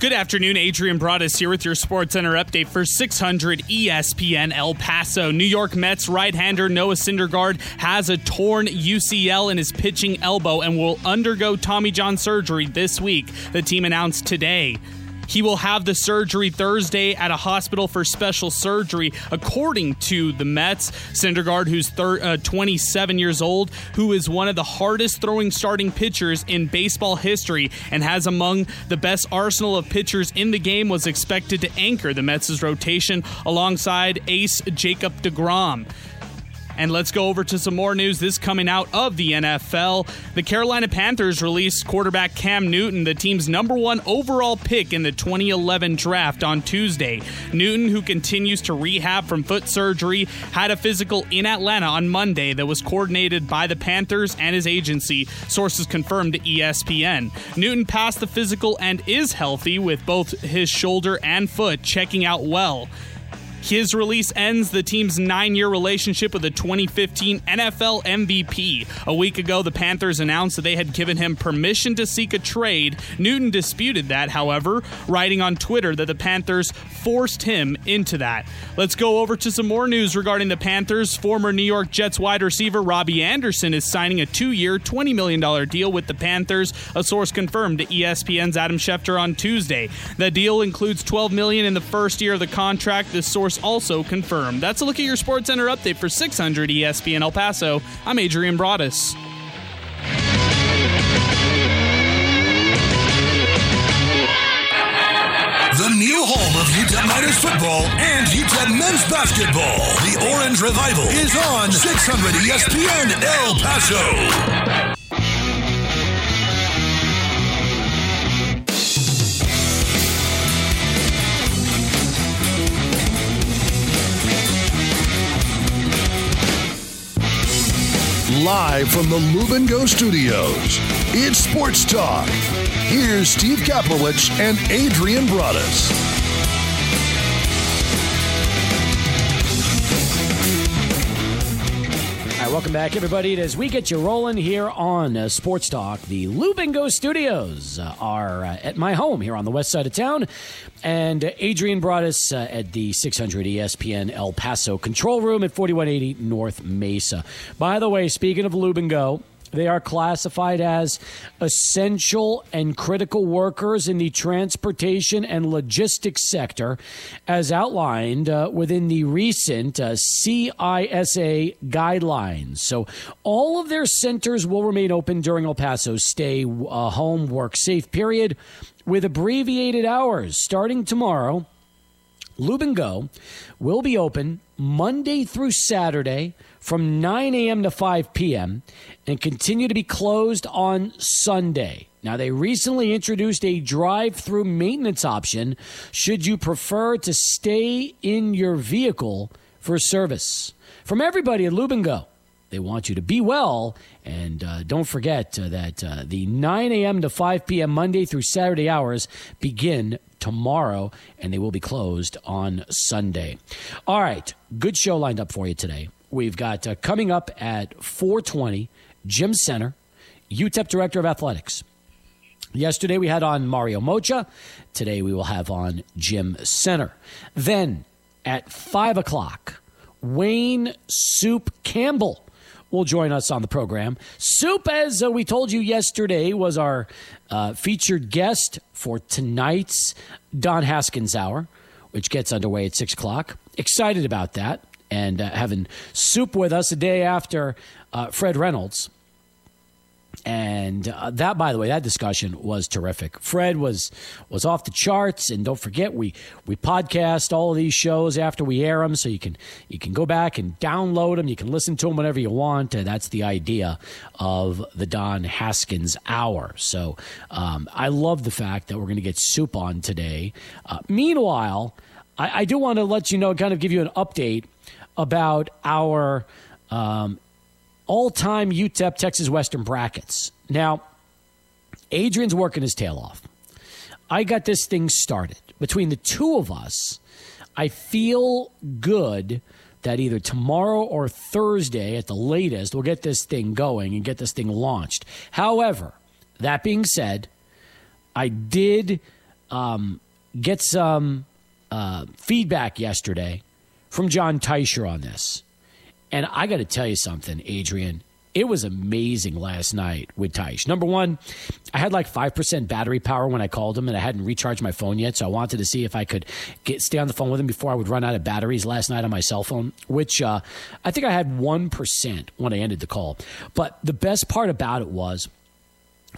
Good afternoon, Adrian Bratis here with your Sports Center update for 600 ESPN El Paso. New York Mets right-hander Noah Syndergaard has a torn UCL in his pitching elbow and will undergo Tommy John surgery this week, the team announced today. He will have the surgery Thursday at a hospital for special surgery, according to the Mets. Syndergaard, who's 27 years old, who is one of the hardest throwing starting pitchers in baseball history and has among the best arsenal of pitchers in the game, was expected to anchor the Mets' rotation alongside ace Jacob deGrom. And let's go over to some more news. This coming out of the NFL. The Carolina Panthers released quarterback Cam Newton, the team's number one overall pick in the 2011 draft, on Tuesday. Newton, who continues to rehab from foot surgery, had a physical in Atlanta on Monday that was coordinated by the Panthers and his agency, sources confirmed to ESPN. Newton passed the physical and is healthy, with both his shoulder and foot checking out well. His release ends the team's 9-year relationship with the 2015 NFL MVP. A week ago, the Panthers announced that they had given him permission to seek a trade. Newton disputed that, however, writing on Twitter that the Panthers forced him into that. Let's go over to some more news regarding the Panthers. Former New York Jets wide receiver Robbie Anderson is signing a 2-year, $20 million deal with the Panthers, a source confirmed to ESPN's Adam Schefter on Tuesday. The deal includes $12 million in the first year of the contract, this source also confirmed. That's a look at your Sports Center update for 600 ESPN El Paso. I'm Adrian Bratis. The new home of UTEP Miners football and UTEP men's basketball. The Orange Revival is on 600 ESPN El Paso. Live from the Move & Go Studios, it's Sports Talk. Here's Steve Kaplowitz and Adrian Bratis. All right, welcome back, everybody. As we get you rolling here on Sports Talk, the Move & Go Studios are at my home here on the west side of town. And Adrian Bratis at the 600 ESPN El Paso control room at 4180 North Mesa. By the way, speaking of Lube and Go, they are classified as essential and critical workers in the transportation and logistics sector, as outlined within the recent CISA guidelines. So all of their centers will remain open during El Paso's stay home, work safe period, with abbreviated hours. Starting tomorrow, Lube & Go will be open Monday through Saturday from 9 a.m. to 5 p.m. and continue to be closed on Sunday. Now, they recently introduced a drive-through maintenance option should you prefer to stay in your vehicle for service. From everybody at Lube & Go, they want you to be well, and don't forget that the 9 a.m. to 5 p.m. Monday through Saturday hours begin tomorrow, and they will be closed on Sunday. All right, good show lined up for you today. We've got coming up at 4:20, Jim Center, UTEP Director of Athletics. Yesterday we had on Mario Mocha. Today we will have on Jim Center. Then at 5 o'clock, Wayne Soup Campbell will join us on the program. Soup, as we told you yesterday, was our featured guest for tonight's Don Haskins Hour, which gets underway at 6 o'clock. Excited about that, and having Soup with us a day after Fred Reynolds. And that, by the way, that discussion was terrific. Fred was off the charts, and don't forget we podcast all of these shows after we air them, so you can go back and download them. You can listen to them whenever you want. That's the idea of the Don Haskins Hour. So I love the fact that we're going to get Soup on today. Meanwhile, I do want to let you know, kind of give you an update about our all-time UTEP Texas Western brackets. Now, Adrian's working his tail off. I got this thing started. Between the two of us, I feel good that either tomorrow or Thursday at the latest, we'll get this thing going and get this thing launched. However, that being said, I did get some feedback yesterday from John Teicher on this. And I got to tell you something, Adrian. It was amazing last night with Teicher. Number one, I had like 5% battery power when I called him, and I hadn't recharged my phone yet, so I wanted to see if I could stay on the phone with him before I would run out of batteries last night on my cell phone, which I think I had 1% when I ended the call. But the best part about it was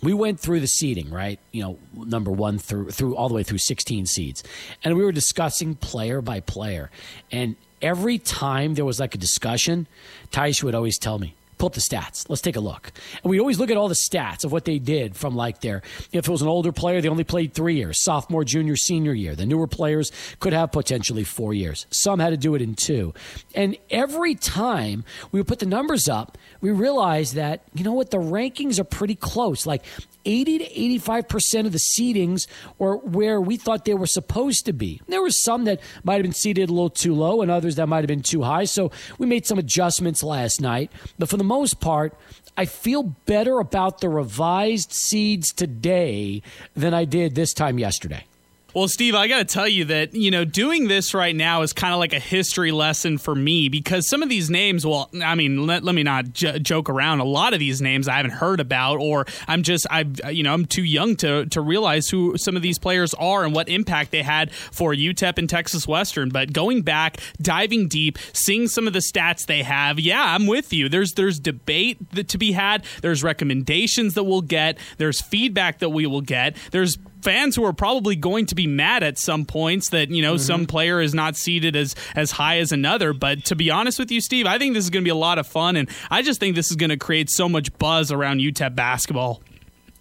we went through the seeding, right? You know, number one through all the way through 16 seeds, and we were discussing player by player. And every time there was like a discussion, Teicher would always tell me, pull up the stats. Let's take a look. And we always look at all the stats of what they did from like their, if it was an older player, they only played 3 years, sophomore, junior, senior year. The newer players could have potentially 4 years. Some had to do it in 2. And every time we would put the numbers up, we realized that, you know what, the rankings are pretty close. Like 80 to 85% of the seedings were where we thought they were supposed to be. There were some that might have been seeded a little too low and others that might have been too high. So we made some adjustments last night. But for the most part, I feel better about the revised seeds today than I did this time yesterday. Well, Steve, I got to tell you that, you know, doing this right now is kind of like a history lesson for me because some of these names, well, I mean, let me not joke around. A lot of these names I haven't heard about, or I'm too young to realize who some of these players are and what impact they had for UTEP and Texas Western. But going back, diving deep, seeing some of the stats they have, yeah, I'm with you. There's debate to be had. There's recommendations that we'll get. There's feedback that we will get. There's fans who are probably going to be mad at some points that, you know, some player is not seated as high as another. But to be honest with you, Steve, I think this is going to be a lot of fun. And I just think this is going to create so much buzz around UTEP basketball.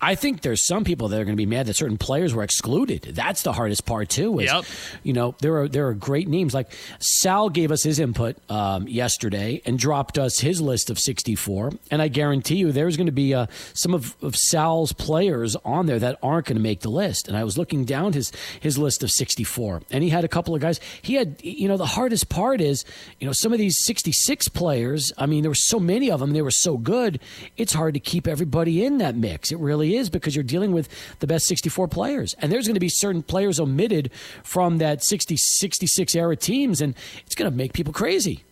I think there's some people that are going to be mad that certain players were excluded. That's the hardest part, too. You know, there are great names. Like Sal gave us his input yesterday and dropped us his list of 64. And I guarantee you there's going to be some of Sal's players on there that aren't going to make the list. And I was looking down his list of 64. And he had a couple of guys. He had, you know, the hardest part is, you know, some of these 66 players, I mean, there were so many of them. They were so good. It's hard to keep everybody in that mix. It really is because you're dealing with the best 64 players. And there's going to be certain players omitted from that 60, 66 era teams, and it's going to make people crazy.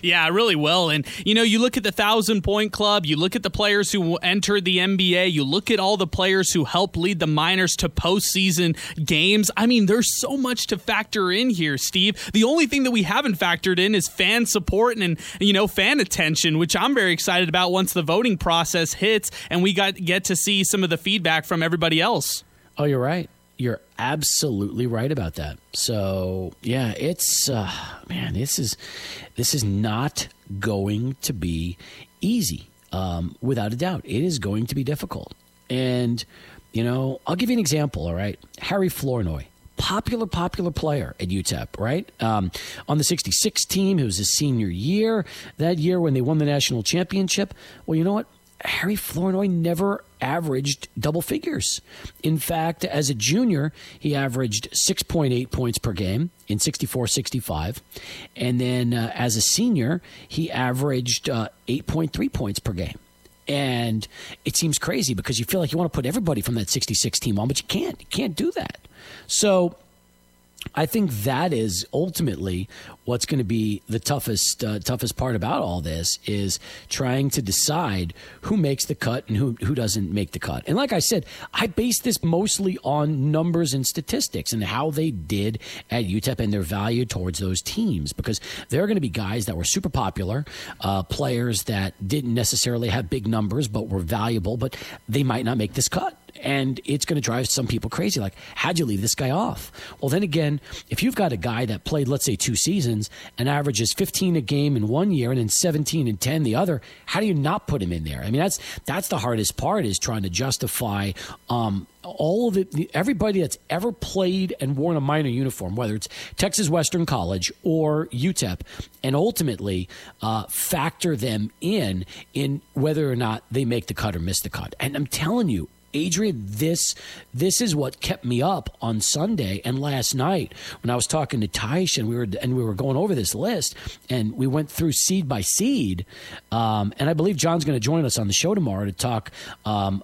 Yeah, it really will. And, you know, you look at the 1,000-point club, you look at the players who entered the NBA, you look at all the players who helped lead the Miners to postseason games. I mean, there's so much to factor in here, Steve. The only thing that we haven't factored in is fan support and, you know, fan attention, which I'm very excited about once the voting process hits and we get to see some of the feedback from everybody else. Oh, you're right. You're absolutely right about that. So, yeah, it's man, this is not going to be easy, without a doubt. It is going to be difficult. And, you know, I'll give you an example, all right? Harry Flournoy. Popular player at UTEP, right? On the 66 team, it was his senior year, that year when they won the national championship. Well, you know what? Harry Flournoy never averaged double figures. In fact, as a junior, he averaged 6.8 points per game in 64-65. And then as a senior, he averaged 8.3 points per game. And it seems crazy because you feel like you want to put everybody from that 66 team on, but you can't. You can't do that. So I think that is ultimately what's going to be the toughest part about all this is trying to decide who makes the cut and who doesn't make the cut. And like I said, I base this mostly on numbers and statistics and how they did at UTEP and their value towards those teams, because there are going to be guys that were super popular, players that didn't necessarily have big numbers but were valuable, but they might not make this cut. And it's going to drive some people crazy. Like, how'd you leave this guy off? Well, then again, if you've got a guy that played, let's say, 2 seasons and averages 15 a game in one year and then 17 and 10 the other, how do you not put him in there? I mean, that's the hardest part is trying to justify all of it. Everybody that's ever played and worn a minor uniform, whether it's Texas Western College or UTEP, and ultimately factor them in whether or not they make the cut or miss the cut. And I'm telling you, Adrian, this is what kept me up on Sunday and last night when I was talking to Teicher, and we were going over this list, and we went through seed by seed. And I believe John's going to join us on the show tomorrow to talk,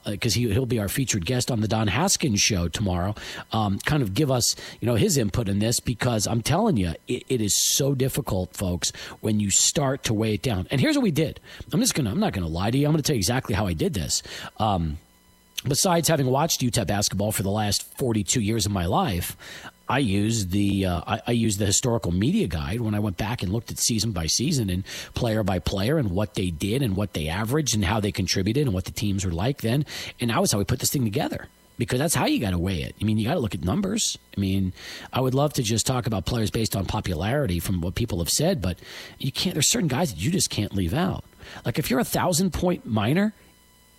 because he'll be our featured guest on the Don Haskins show tomorrow. Kind of give us, his input in this, because I'm telling you, it is so difficult, folks, when you start to weigh it down. And here's what we did. I'm not going to lie to you. I'm going to tell you exactly how I did this. Besides having watched UTEP basketball for the last 42 years of my life, I used the historical media guide when I went back and looked at season by season and player by player and what they did and what they averaged and how they contributed and what the teams were like then. And that was how we put this thing together, because that's how you got to weigh it. You got to look at numbers. I would love to just talk about players based on popularity from what people have said, but you can't. There's certain guys that you just can't leave out. Like if you're a 1,000-point minor,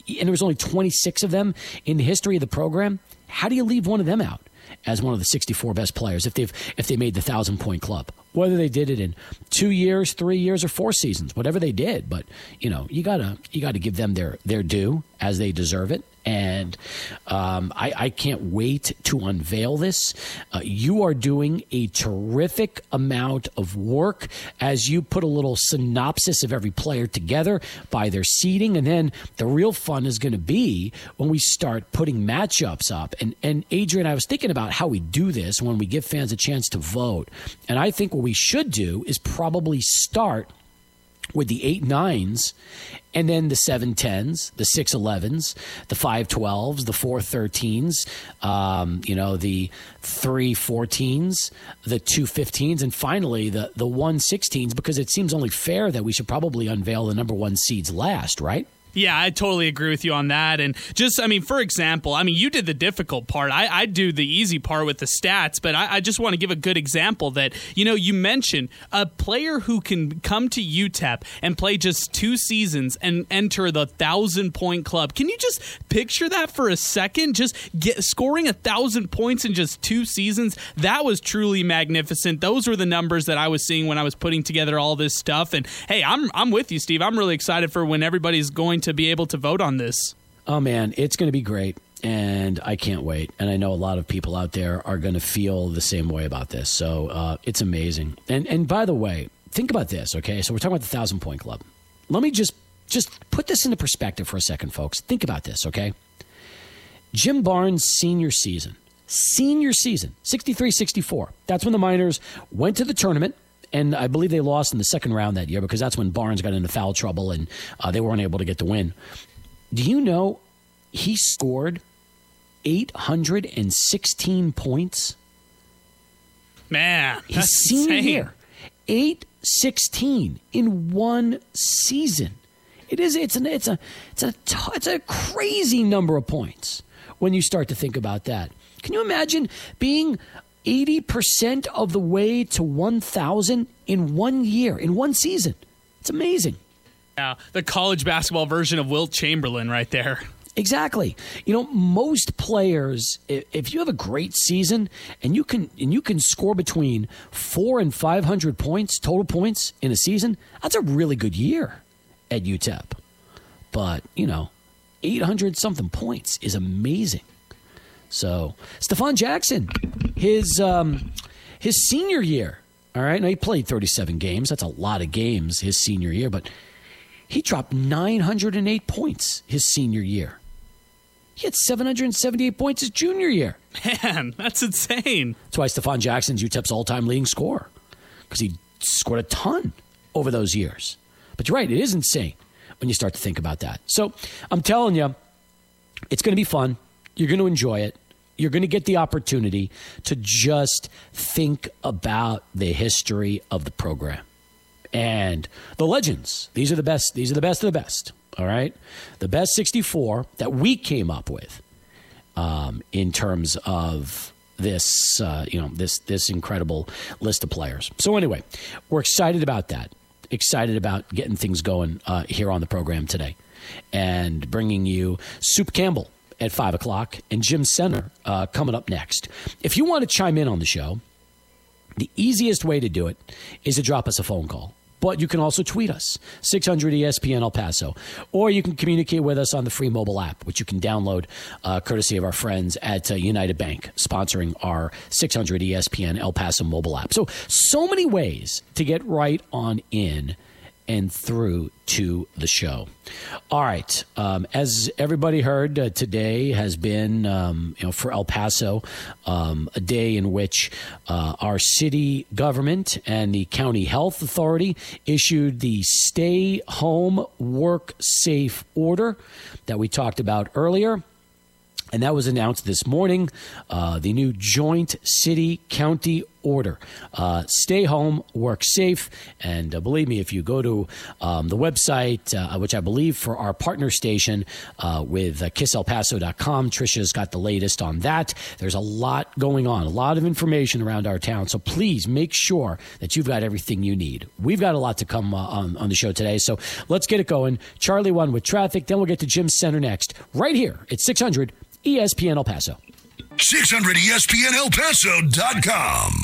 and there was only 26 of them in the history of the program, how do you leave one of them out as one of the 64 best players if they made the 1,000-point club? Whether they did it in 2 years, 3 years, or four seasons, whatever they did, but you gotta give them their due as they deserve it. And I can't wait to unveil this. You are doing a terrific amount of work as you put a little synopsis of every player together by their seeding. And then the real fun is going to be when we start putting matchups up. And Adrian, I was thinking about how we do this when we give fans a chance to vote. And I think what we should do is probably start with the 8-9s, and then the 7-10s, the 6-11s, the 5-12s, the 4-13s, the 3-14s, the 2-15s, and finally the 1-16s, because it seems only fair that we should probably unveil the number one seeds last, right? Yeah, I totally agree with you on that. And just, for example, you did the difficult part. I do the easy part with the stats, but I just want to give a good example that, you mentioned a player who can come to UTEP and play just two seasons and enter the 1,000-point club. Can you just picture that for a second? Just scoring 1,000 points in just two seasons? That was truly magnificent. Those were the numbers that I was seeing when I was putting together all this stuff. And hey, I'm with you, Steve. I'm really excited for when everybody's going to be able to vote on this. Oh man, it's going to be great. And I can't wait. And I know a lot of people out there are going to feel the same way about this. So it's amazing. And by the way, think about this. Okay. So we're talking about the 1,000-point club. Let me just put this into perspective for a second, folks. Think about this. Okay. Jim Barnes' senior season, 63-64. That's when the Miners went to the tournament. And I believe they lost in the second round that year, because that's when Barnes got into foul trouble and they weren't able to get the win. Do you know he scored 816 points? Man, that's his senior year, 816 in one season. It's a crazy number of points when you start to think about that. Can you imagine being 80% of the way to 1,000 in 1 year, in one season? It's amazing. Yeah, the college basketball version of Wilt Chamberlain right there. Exactly. Most players, if you have a great season and you can score between 400 and 500 points, total points in a season, that's a really good year at UTEP. But, 800-something points is amazing. So, Stephon Jackson, his senior year, all right? Now, he played 37 games. That's a lot of games his senior year, but he dropped 908 points his senior year. He had 778 points his junior year. Man, that's insane. That's why Stephon Jackson's UTEP's all-time leading scorer, because he scored a ton over those years. But you're right, it is insane when you start to think about that. So, I'm telling you, it's going to be fun. You're going to enjoy it. You're going to get the opportunity to just think about the history of the program and the legends. These are the best. These are the best of the best. All right. The best 64 that we came up with in terms of this, this incredible list of players. So anyway, we're excited about that. Excited about getting things going here on the program today and bringing you Soup Campbell at 5:00 and Jim Center coming up next. If you want to chime in on the show, the easiest way to do it is to drop us a phone call. But you can also tweet us, 600 ESPN El Paso. Or you can communicate with us on the free mobile app, which you can download courtesy of our friends at United Bank, sponsoring our 600 ESPN El Paso mobile app. So many ways to get right on in and through to the show. All right. As everybody heard, today has been, for El Paso, a day in which our city government and the county health authority issued the stay home, work safe order that we talked about earlier. And that was announced this morning, the new joint city-county order. Stay home, work safe. And believe me, if you go to the website, which I believe for our partner station with KissElPaso.com, Trisha's got the latest on that. There's a lot going on, a lot of information around our town. So please make sure that you've got everything you need. We've got a lot to come on the show today. So let's get it going. Charlie 1 with traffic. Then we'll get to Jim Center next. Right here at 600 ESPN El Paso. 600 ESPNElPaso.com.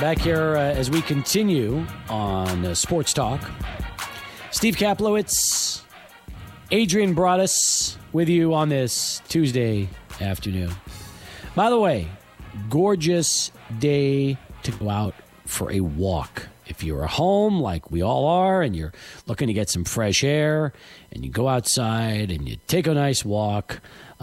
Back here as we continue on Sports Talk. Steve Kaplowitz, Adrian Bratis with you on this Tuesday afternoon. By the way, gorgeous day to go out for a walk. If you're home like we all are and you're looking to get some fresh air and you go outside and you take a nice walk,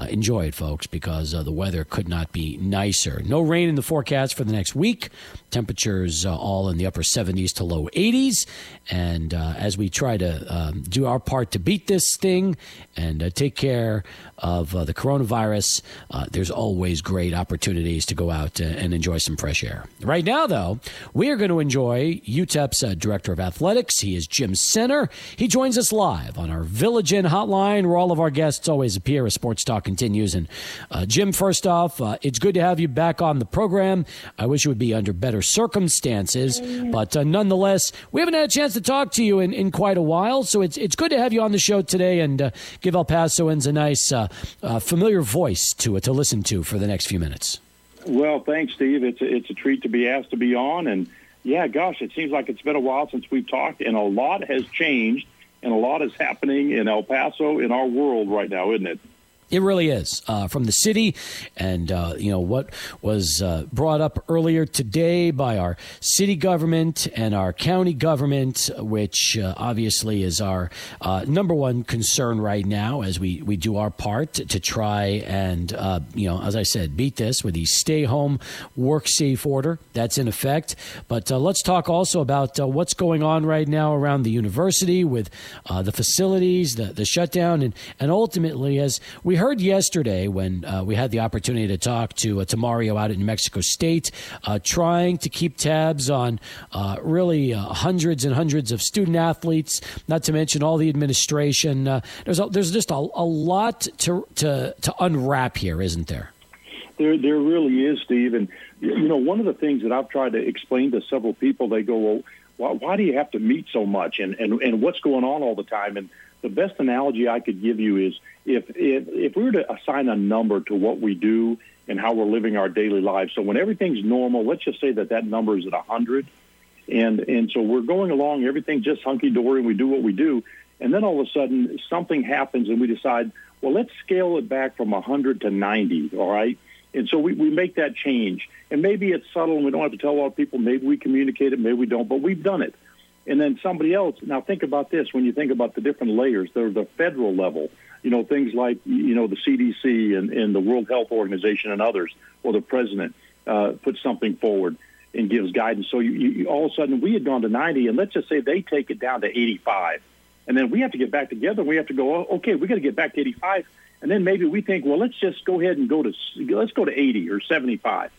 enjoy it, folks, because the weather could not be nicer. No rain in the forecast for the next week. Temperatures all in the upper 70s to low 80s. And as we try to do our part to beat this thing and take care of the coronavirus, there's always great opportunities to go out and enjoy some fresh air. Right now, though, we are going to enjoy UTEP's Director of Athletics. He is Jim Center. He joins us live on our Village Inn hotline, where all of our guests always appear as Sports Talk continues. And Jim, first off, it's good to have you back on the program. I wish it would be under better circumstances, but nonetheless, we haven't had a chance to talk to you in quite a while, so it's good to have you on the show today and give El Pasoans a nice familiar voice to listen to for the next few minutes. Well, thanks, Steve. It's a treat to be asked to be on, and yeah, gosh, it seems like it's been a while since we've talked, and a lot has changed, and a lot is happening in El Paso, in our world right now, isn't it? It really is. From the city and, what was brought up earlier today by our city government and our county government, which obviously is our number one concern right now as we do our part to try and, as I said, beat this with the stay home, work safe order that's in effect. But let's talk also about what's going on right now around the university with the facilities, the shutdown, and ultimately, as we heard yesterday when we had the opportunity to talk to Mario out at New Mexico State, trying to keep tabs on really hundreds and hundreds of student athletes, not to mention all the administration. There's just a lot to unwrap here, isn't there? There really is, Steve. And, one of the things that I've tried to explain to several people, they go, well, why do you have to meet so much and what's going on all the time? And the best analogy I could give you is if we were to assign a number to what we do and how we're living our daily lives. So when everything's normal, let's just say that number is at 100. And so we're going along, everything just hunky-dory, and we do what we do. And then all of a sudden something happens and we decide, well, let's scale it back from 100 to 90, all right? And so we make that change. And maybe it's subtle and we don't have to tell a lot of people. Maybe we communicate it, maybe we don't, but we've done it. And then somebody else, now think about this, when you think about the different layers, there's the federal level, things like, the CDC and the World Health Organization and others, or the president puts something forward and gives guidance. So all of a sudden we had gone to 90, and let's just say they take it down to 85. and then we have to get back together. We have to go, okay, we got to get back to 85, and then maybe we think, well, let's just go ahead and go to 80 or 75,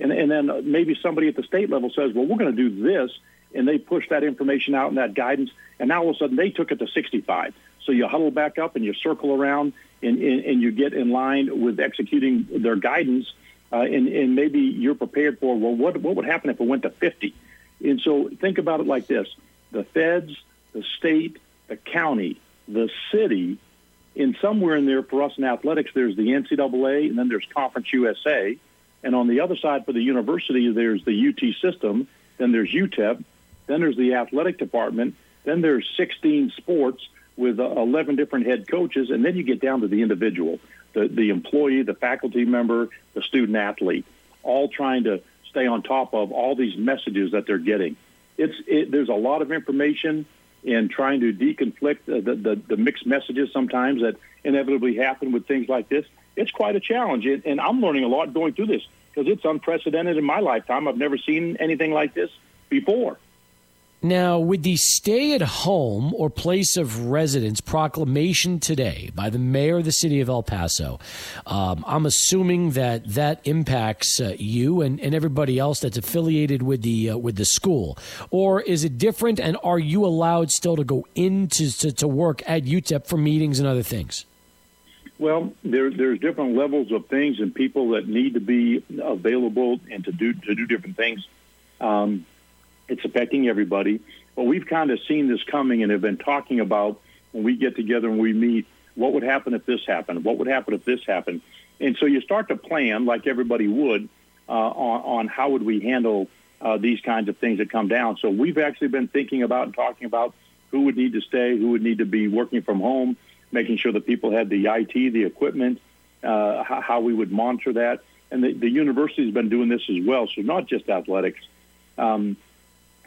and then maybe somebody at the state level says, well, we're going to do this, and they push that information out and that guidance, and now all of a sudden they took it to 65. So you huddle back up and you circle around and you get in line with executing their guidance, and maybe you're prepared for, well, what would happen if it went to 50? And so think about it like this. The feds, the state, the county, the city, and somewhere in there for us in athletics, there's the NCAA, and then there's Conference USA. And on the other side for the university, there's the UT system, then there's UTEP, then there's the athletic department, then there's 16 sports with 11 different head coaches, and then you get down to the individual, the employee, the faculty member, the student-athlete, all trying to stay on top of all these messages that they're getting. There's a lot of information, and trying to deconflict the mixed messages sometimes that inevitably happen with things like this. It's quite a challenge, and I'm learning a lot going through this because it's unprecedented in my lifetime. I've never seen anything like this before. Now, with the stay-at-home or place of residence proclamation today by the mayor of the city of El Paso, I'm assuming that impacts you and everybody else that's affiliated with the school. Or is it different, and are you allowed still to go into to work at UTEP for meetings and other things? Well, there's different levels of things and people that need to be available and to do different things. It's affecting everybody, but we've kind of seen this coming and have been talking about when we get together and we meet, what would happen if this happened? What would happen if this happened? And so you start to plan like everybody would on how would we handle these kinds of things that come down. So we've actually been thinking about and talking about who would need to stay, who would need to be working from home, making sure that people had the IT, the equipment, how we would monitor that. And the university has been doing this as well, so not just athletics.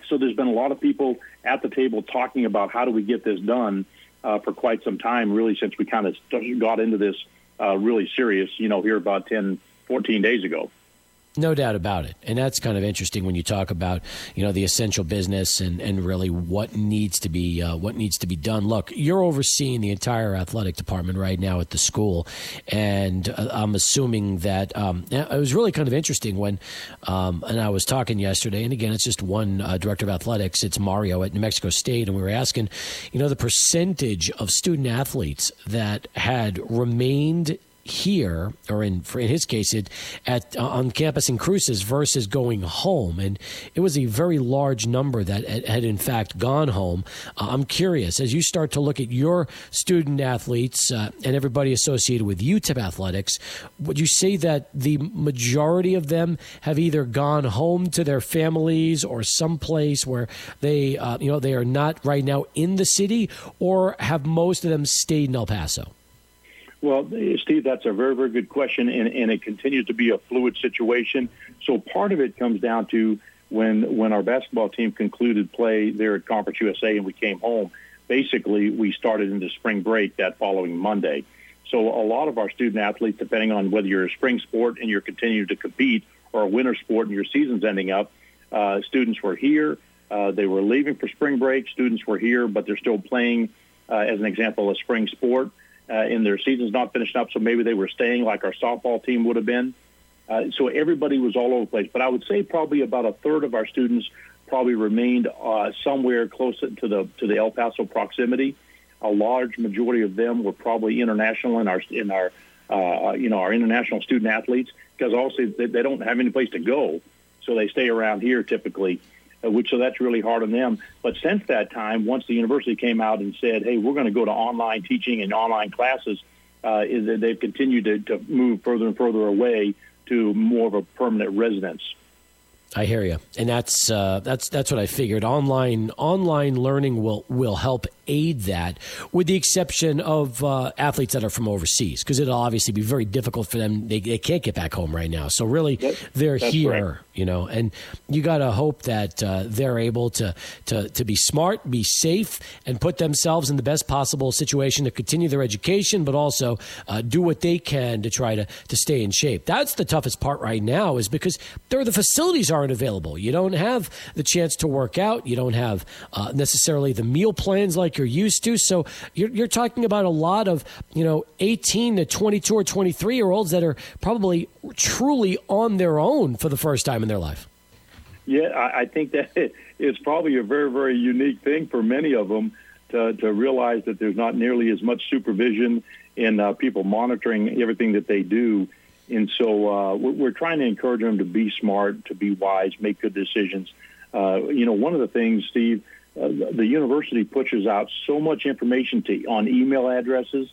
So there's been a lot of people at the table talking about how do we get this done for quite some time, really, since we kind of got into this really serious, here about 10, 14 days ago. No doubt about it. And that's kind of interesting when you talk about, the essential business and really what needs to be done. Look, you're overseeing the entire athletic department right now at the school. And I'm assuming that it was really kind of interesting when and I was talking yesterday. And again, it's just one director of athletics. It's Mario at New Mexico State. And we were asking, the percentage of student athletes that had remained here, or in his case, on campus in Cruces versus going home, and it was a very large number that had in fact gone home. I'm curious, as you start to look at your student athletes and everybody associated with UTEP athletics, would you say that the majority of them have either gone home to their families or someplace where they, they are not right now in the city, or have most of them stayed in El Paso? Well, Steve, that's a very, very good question, and it continues to be a fluid situation. So part of it comes down to when our basketball team concluded play there at Conference USA and we came home, basically we started into spring break that following Monday. So a lot of our student-athletes, depending on whether you're a spring sport and you're continuing to compete or a winter sport and your season's ending up, students were here. They were leaving for spring break. Students were here, but they're still playing, as an example, a spring sport. And their season's not finished up, so maybe they were staying like our softball team would have been. So everybody was all over the place. But I would say probably about a third of our students probably remained somewhere close to the El Paso proximity. A large majority of them were probably international in our international student athletes, because also they don't have any place to go, so they stay around here typically. So that's really hard on them. But since that time, once the university came out and said, hey, we're going to go to online teaching and online classes, they've continued to move further and further away to more of a permanent residence. I hear you, and that's what I figured. Online learning will help aid that, with the exception of athletes that are from overseas, because it'll obviously be very difficult for them. They can't get back home right now, so really they're here, right. And you got to hope that they're able to be smart, be safe, and put themselves in the best possible situation to continue their education, but also do what they can to try to stay in shape. That's the toughest part right now, is because the facilities are available. You don't have the chance to work out. You don't have necessarily the meal plans like you're used to. So you're talking about a lot of, 18 to 22 or 23-year-olds that are probably truly on their own for the first time in their life. Yeah, I think that it's probably a very, very unique thing for many of them to realize that there's not nearly as much supervision and people monitoring everything that they do. And so we're trying to encourage them to be smart, to be wise, make good decisions. One of the things, Steve, the university pushes out so much information on email addresses.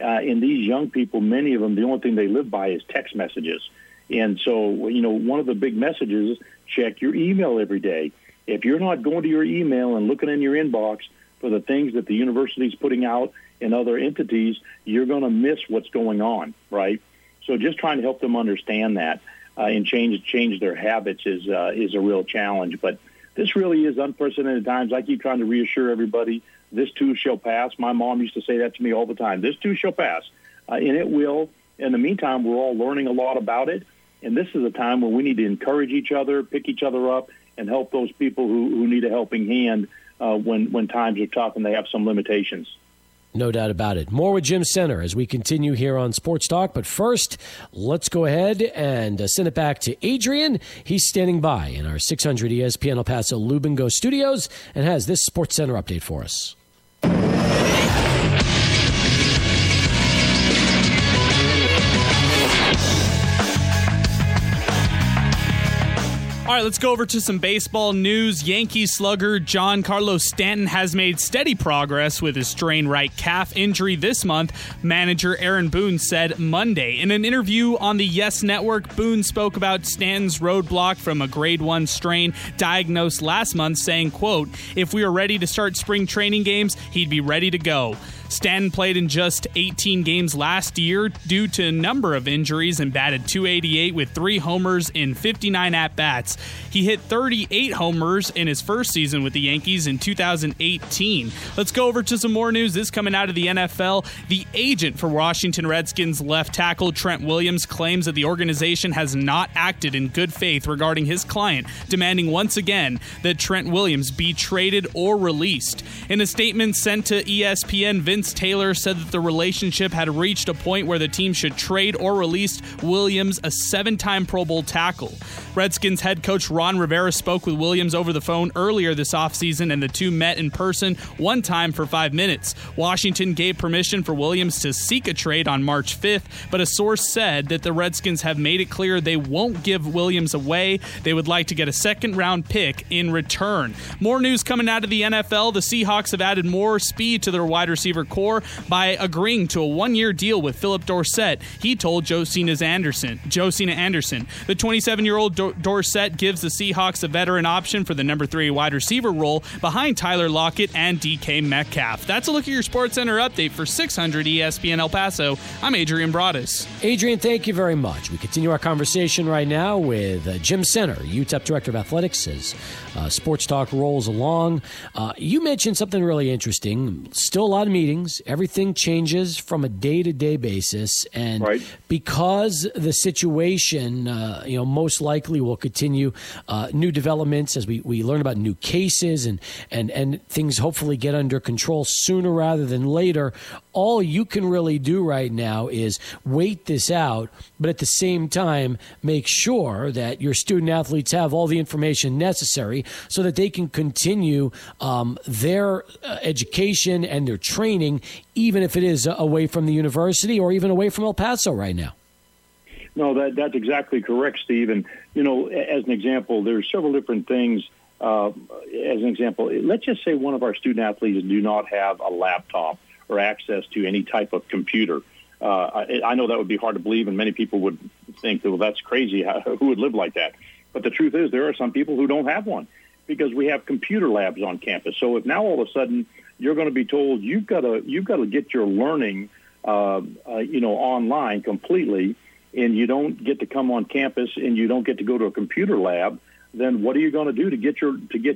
And these young people, many of them, the only thing they live by is text messages. And so, one of the big messages is check your email every day. If you're not going to your email and looking in your inbox for the things that the university is putting out and other entities, you're going to miss what's going on, right? So just trying to help them understand that and change their habits is a real challenge. But this really is unprecedented times. I keep trying to reassure everybody, this too shall pass. My mom used to say that to me all the time. This too shall pass, and it will. In the meantime, we're all learning a lot about it. And this is a time where we need to encourage each other, pick each other up, and help those people who need a helping hand when times are tough and they have some limitations. No doubt about it. More with Jim Center as we continue here on Sports Talk. But first, let's go ahead and send it back to Adrian. He's standing by in our 600 ESPN El Paso Lubingo studios and has this Sports Center update for us. All right, let's go over to some baseball news. Yankee slugger Giancarlo Stanton has made steady progress with his strained right calf injury this month, manager Aaron Boone said Monday. In an interview on the Yes Network, Boone spoke about Stanton's roadblock from a grade 1 strain diagnosed last month, saying, quote, "If we were ready to start spring training games, he'd be ready to go." Stanton played in just 18 games last year due to a number of injuries and batted .288 with 3 homers in 59 at-bats. He hit 38 homers in his first season with the Yankees in 2018. Let's go over to some more news. This coming out of the NFL. The agent for Washington Redskins left tackle Trent Williams claims that the organization has not acted in good faith regarding his client, demanding once again that Trent Williams be traded or released. In a statement sent to ESPN, Vince Taylor said that the relationship had reached a point where the team should trade or release Williams, a 7-time Pro Bowl tackle. Redskins head coach Ron Rivera spoke with Williams over the phone earlier this offseason, and the two met in person one time for 5 minutes. Washington gave permission for Williams to seek a trade on March 5th, but a source said that the Redskins have made it clear they won't give Williams away. They would like to get a second-round pick in return. More news coming out of the NFL. The Seahawks have added more speed to their wide receiver core by agreeing to a 1-year deal with Philip Dorsett. He told Josina Anderson. The 27-year-old Dorsett gives the Seahawks a veteran option for the number 3 wide receiver role behind Tyler Lockett and DK Metcalf. That's a look at your Sports Center update for 600 ESPN El Paso. I'm Adrian Bratis. Adrian, thank you very much. We continue our conversation right now with Jim Center, UTEP Director of Athletics, as Sports Talk rolls along. You mentioned something really interesting. Still a lot of meetings. Everything changes from a day-to-day basis. And right. Because the situation, most likely will continue. New developments as we learn about new cases and things hopefully get under control sooner rather than later. All you can really do right now is wait this out, but at the same time, make sure that your student athletes have all the information necessary so that they can continue their education and their training, even if it is away from the university or even away from El Paso right now. No, that's exactly correct, Steve. And, as an example, there's several different things. As an example, let's just say one of our student athletes do not have a laptop or access to any type of computer. I know that would be hard to believe, and many people would think, well, that's crazy. Who would live like that? But the truth is there are some people who don't have one because we have computer labs on campus. So if now all of a sudden you're going to be told you've got to get your learning, online completely, and you don't get to come on campus and you don't get to go to a computer lab, then what are you going to do to get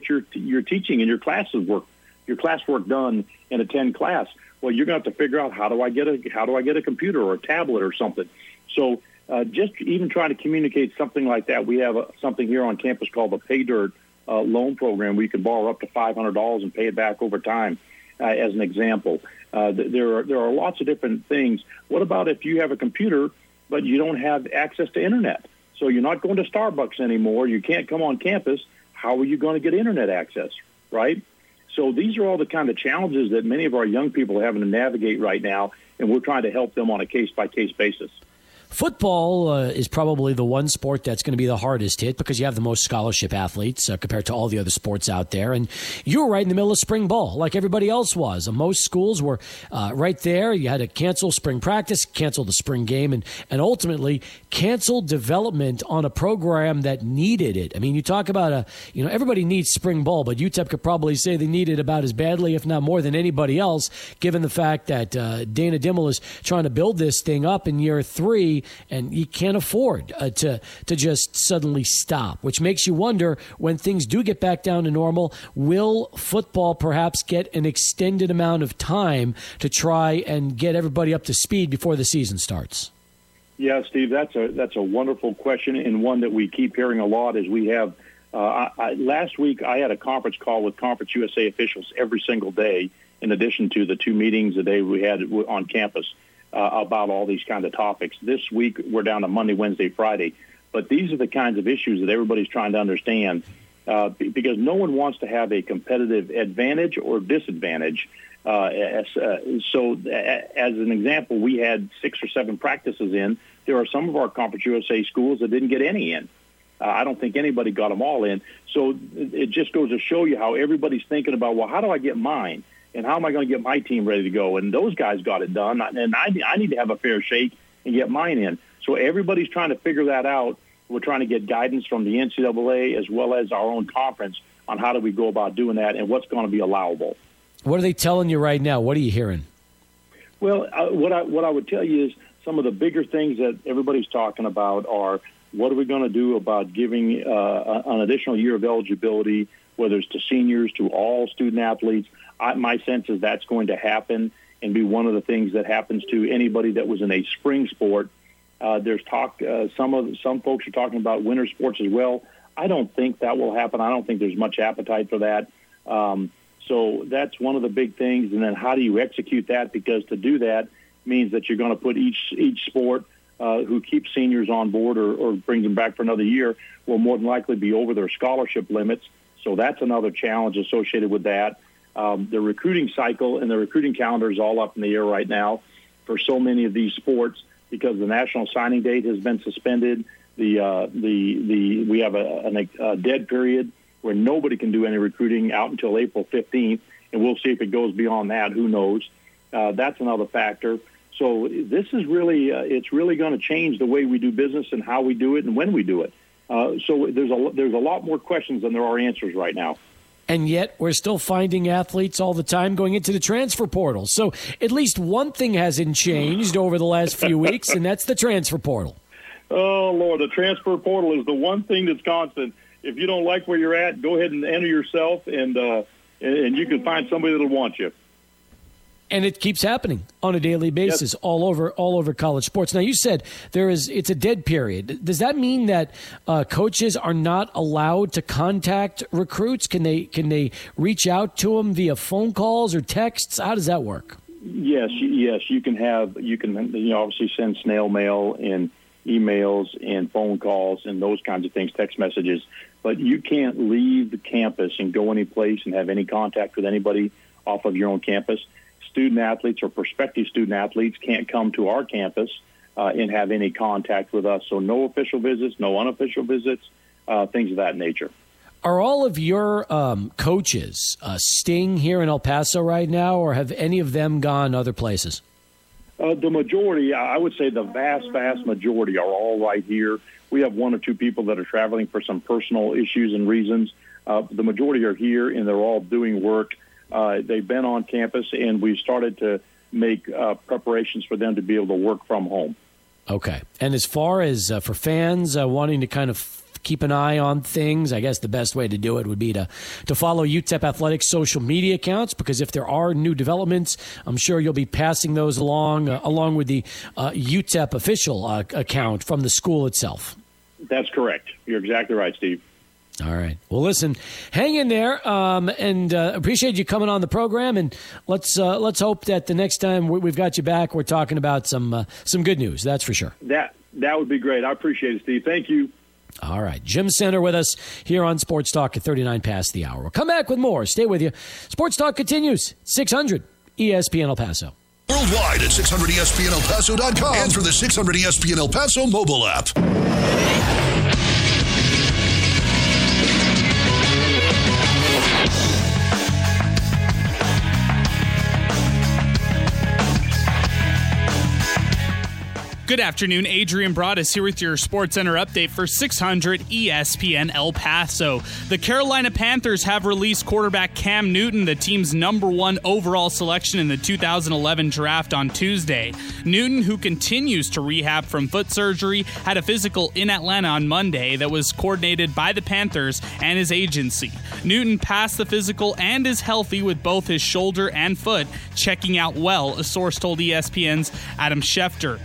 your teaching and your classwork done and attend class? Well, you're going to have to figure out how do I get a computer or a tablet or something. So just even trying to communicate something like that, we have something here on campus called the Pay Dirt loan program, where you can borrow up to $500 and pay it back over time. as an example. There are lots of different things. What about if you have a computer, but you don't have access to internet? So you're not going to Starbucks anymore. You can't come on campus. How are you going to get internet access, right? So these are all the kind of challenges that many of our young people are having to navigate right now, and we're trying to help them on a case-by-case basis. Football is probably the one sport that's going to be the hardest hit because you have the most scholarship athletes compared to all the other sports out there. And you were right in the middle of spring ball like everybody else was. And most schools were right there. You had to cancel spring practice, cancel the spring game, and ultimately cancel development on a program that needed it. I mean, you talk about, everybody needs spring ball, but UTEP could probably say they need it about as badly, if not more than anybody else, given the fact that Dana Dimmel is trying to build this thing up in year three. And you can't afford to just suddenly stop, which makes you wonder, when things do get back down to normal, will football perhaps get an extended amount of time to try and get everybody up to speed before the season starts? Yeah, Steve, that's a wonderful question, and one that we keep hearing a lot as we have. Last week, I had a conference call with Conference USA officials every single day, in addition to the two meetings a day we had on campus. About all these kind of topics. This week, we're down to Monday, Wednesday, Friday. But these are the kinds of issues that everybody's trying to understand because no one wants to have a competitive advantage or disadvantage. So as an example, we had 6 or 7 practices in. There are some of our Conference USA schools that didn't get any in. I don't think anybody got them all in. So it just goes to show you how everybody's thinking about, well, how do I get mine? And how am I going to get my team ready to go? And those guys got it done, and I need to have a fair shake and get mine in. So everybody's trying to figure that out. We're trying to get guidance from the NCAA as well as our own conference on how do we go about doing that and what's going to be allowable. What are they telling you right now? What are you hearing? Well, what I would tell you is some of the bigger things that everybody's talking about are what are we going to do about giving an additional year of eligibility, whether it's to seniors, to all student-athletes. My sense is that's going to happen and be one of the things that happens to anybody that was in a spring sport. There's talk. Some folks are talking about winter sports as well. I don't think that will happen. I don't think there's much appetite for that. So that's one of the big things. And then how do you execute that? Because to do that means that you're going to put each sport who keeps seniors on board or brings them back for another year will more than likely be over their scholarship limits. So that's another challenge associated with that. The recruiting cycle and the recruiting calendar is all up in the air right now for so many of these sports because the national signing date has been suspended. We have a dead period where nobody can do any recruiting out until April 15th, and we'll see if it goes beyond that. Who knows? That's another factor. So this is really it's really going to change the way we do business and how we do it and when we do it. So there's a lot more questions than there are answers right now. And yet we're still finding athletes all the time going into the transfer portal. So at least one thing hasn't changed over the last few weeks, and that's the transfer portal. Oh, Lord, the transfer portal is the one thing that's constant. If you don't like where you're at, go ahead and enter yourself, and you can find somebody that'll want you. And it keeps happening on a daily basis, yep. all over college sports. Now, you said it's a dead period. Does that mean that coaches are not allowed to contact recruits? Can they reach out to them via phone calls or texts? How does that work? Yes, you can obviously send snail mail and emails and phone calls and those kinds of things, text messages, but you can't leave the campus and go any place and have any contact with anybody off of your own campus. Student-athletes or prospective student-athletes can't come to our campus and have any contact with us. So no official visits, no unofficial visits, things of that nature. Are all of your coaches staying here in El Paso right now, or have any of them gone other places? The majority, I would say the vast, vast majority are all right here. We have 1 or 2 people that are traveling for some personal issues and reasons. The majority are here, and they're all doing work. They've been on campus, and we've started to make preparations for them to be able to work from home. Okay. And as far as for fans wanting to kind of keep an eye on things, I guess the best way to do it would be to follow UTEP Athletics social media accounts, because if there are new developments, I'm sure you'll be passing those along with the UTEP official account from the school itself. That's correct. You're exactly right, Steve. All right. Well, listen, hang in there, and appreciate you coming on the program. And let's hope that the next time we've got you back, we're talking about some good news. That's for sure. That would be great. I appreciate it, Steve. Thank you. All right. Jim Center with us here on Sports Talk at 39 past the hour. We'll come back with more. Stay with you. Sports Talk continues. 600 ESPN El Paso. Worldwide at 600ESPNElPaso.com and through the 600 ESPN El Paso mobile app. Good afternoon, Adrian Bratis here with your Sports Center update for 600 ESPN El Paso. The Carolina Panthers have released quarterback Cam Newton, the team's #1 overall selection in the 2011 draft on Tuesday. Newton, who continues to rehab from foot surgery, had a physical in Atlanta on Monday that was coordinated by the Panthers and his agency. Newton passed the physical and is healthy with both his shoulder and foot checking out well, a source told ESPN's Adam Schefter.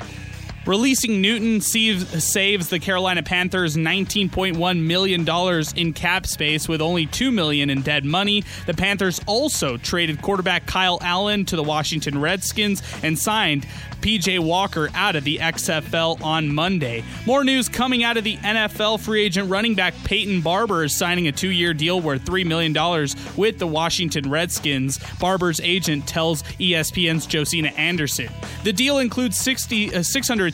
Releasing Newton saves the Carolina Panthers $19.1 million in cap space with only $2 million in dead money. The Panthers also traded quarterback Kyle Allen to the Washington Redskins and signed P.J. Walker out of the XFL on Monday. More news coming out of the NFL. Free agent running back Peyton Barber is signing a 2-year deal worth $3 million with the Washington Redskins. Barber's agent tells ESPN's Josina Anderson. The deal includes $600,000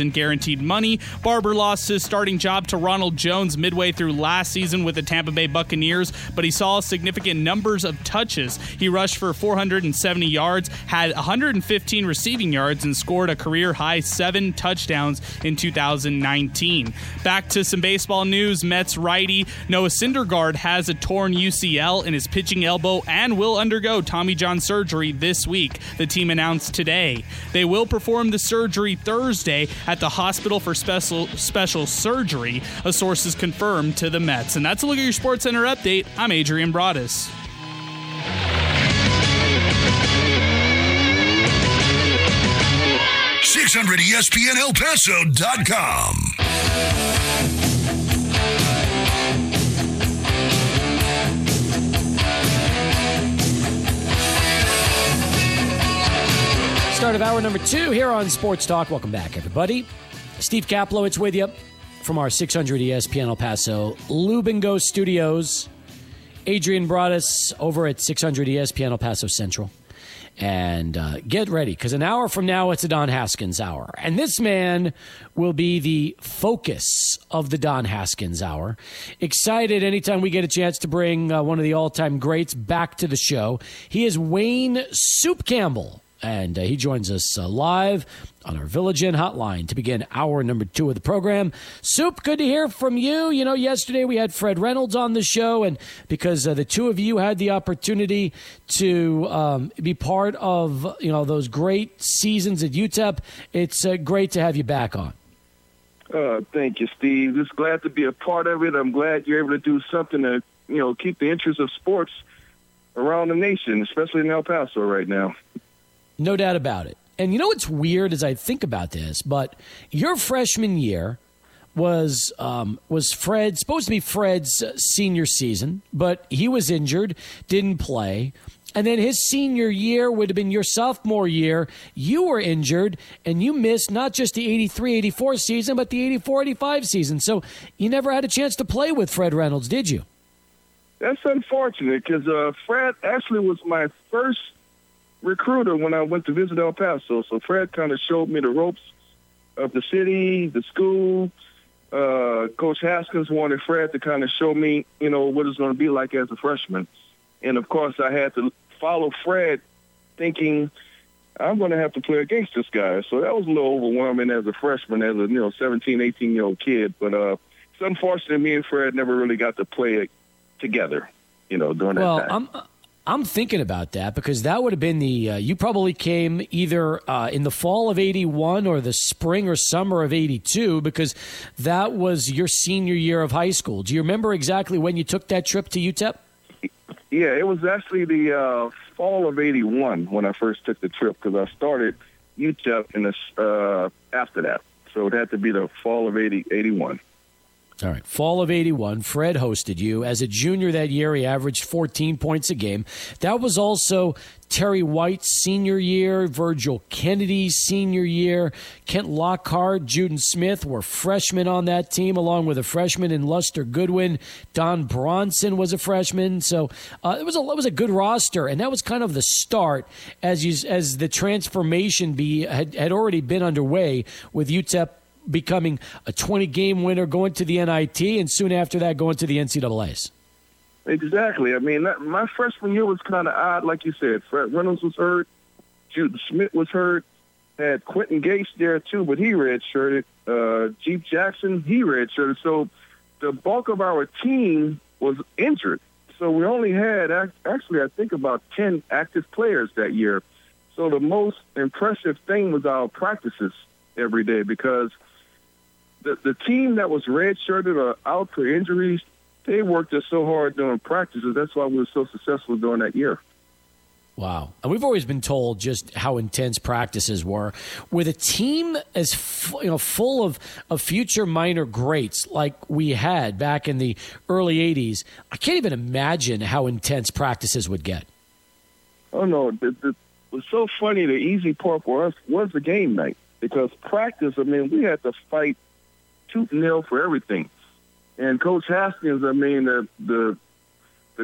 in guaranteed money. Barber lost his starting job to Ronald Jones midway through last season with the Tampa Bay Buccaneers, but he saw significant numbers of touches. He rushed for 470 yards, had 115 receiving yards, and scored a career-high 7 touchdowns in 2019. Back to some baseball news. Mets righty Noah Syndergaard has a torn UCL in his pitching elbow and will undergo Tommy John surgery this week, the team announced today. They will perform the surgery Thursday at the Hospital for Special Surgery, a source has confirmed to the Mets. And that's a look at your Sports Center update. I'm Adrian Bratis. ESPNElPaso.com. Start of hour number 2 here on Sports Talk. Welcome back, everybody. Steve Kaplowitz with you from our 600 ESPN El Paso Lube and Go Studios. Adrian Bratis over at 600 ESPN El Paso Central. And get ready, because an hour from now, it's a Don Haskins Hour. And this man will be the focus of the Don Haskins Hour. Excited anytime we get a chance to bring one of the all-time greats back to the show. He is Wayne Soup Campbell. And he joins us live on our Village Inn hotline to begin hour number 2 of the program. Soup, good to hear from you. You know, yesterday we had Fred Reynolds on the show, and because the two of you had the opportunity to be part of, you know, those great seasons at UTEP, it's great to have you back on. Thank you, Steve. Just glad to be a part of it. I'm glad you're able to do something to, you know, keep the interest of sports around the nation, especially in El Paso right now. No doubt about it. And you know what's weird as I think about this, but your freshman year was Fred's, supposed to be Fred's senior season, but he was injured, didn't play. And then his senior year would have been your sophomore year. You were injured, and you missed not just the 83-84 season, but the 84-85 season. So you never had a chance to play with Fred Reynolds, did you? That's unfortunate, because Fred actually was my first recruiter when I went to visit El Paso. So Fred kind of showed me the ropes of the city, the school. Coach Haskins wanted Fred to kind of show me, you know, what it's going to be like as a freshman. And, of course, I had to follow Fred thinking I'm going to have to play against this guy. So that was a little overwhelming as a freshman, as a, you know, 17, 18-year-old kid. But it's unfortunate me and Fred never really got to play together, you know, during that time. I'm thinking about that, because that would have been the you probably came either in the fall of 81 or the spring or summer of 82, because that was your senior year of high school. Do you remember exactly when you took that trip to UTEP? Yeah, it was actually the fall of 81 when I first took the trip, because I started UTEP in after that. So it had to be the fall of 81. All right. Fall of 81, Fred hosted you. As a junior that year, he averaged 14 points a game. That was also Terry White's senior year, Virgil Kennedy's senior year. Kent Lockhart, Juden Smith were freshmen on that team, along with a freshman in Luster Goodwin. Don Bronson was a freshman. So it was a good roster, and that was kind of the start as the transformation had already been underway with UTEP becoming a 20-game winner, going to the NIT, and soon after that going to the NCAAs. Exactly. I mean, my freshman year was kind of odd, like you said. Fred Reynolds was hurt. Juden Smith was hurt. Had Quentin Gates there, too, but he redshirted. Jeep Jackson, he redshirted. So the bulk of our team was injured. So we only had, actually, I think about 10 active players that year. So the most impressive thing was our practices every day, because the team that was redshirted or out for injuries, they worked us so hard during practices. That's why we were so successful during that year. Wow. And we've always been told just how intense practices were. With a team as full of future minor greats like we had back in the early 80s, I can't even imagine how intense practices would get. Oh, no. It was so funny. The easy part for us was the game night, because practice, I mean, we had to fight tooth and nail for everything. And Coach Haskins, I mean, the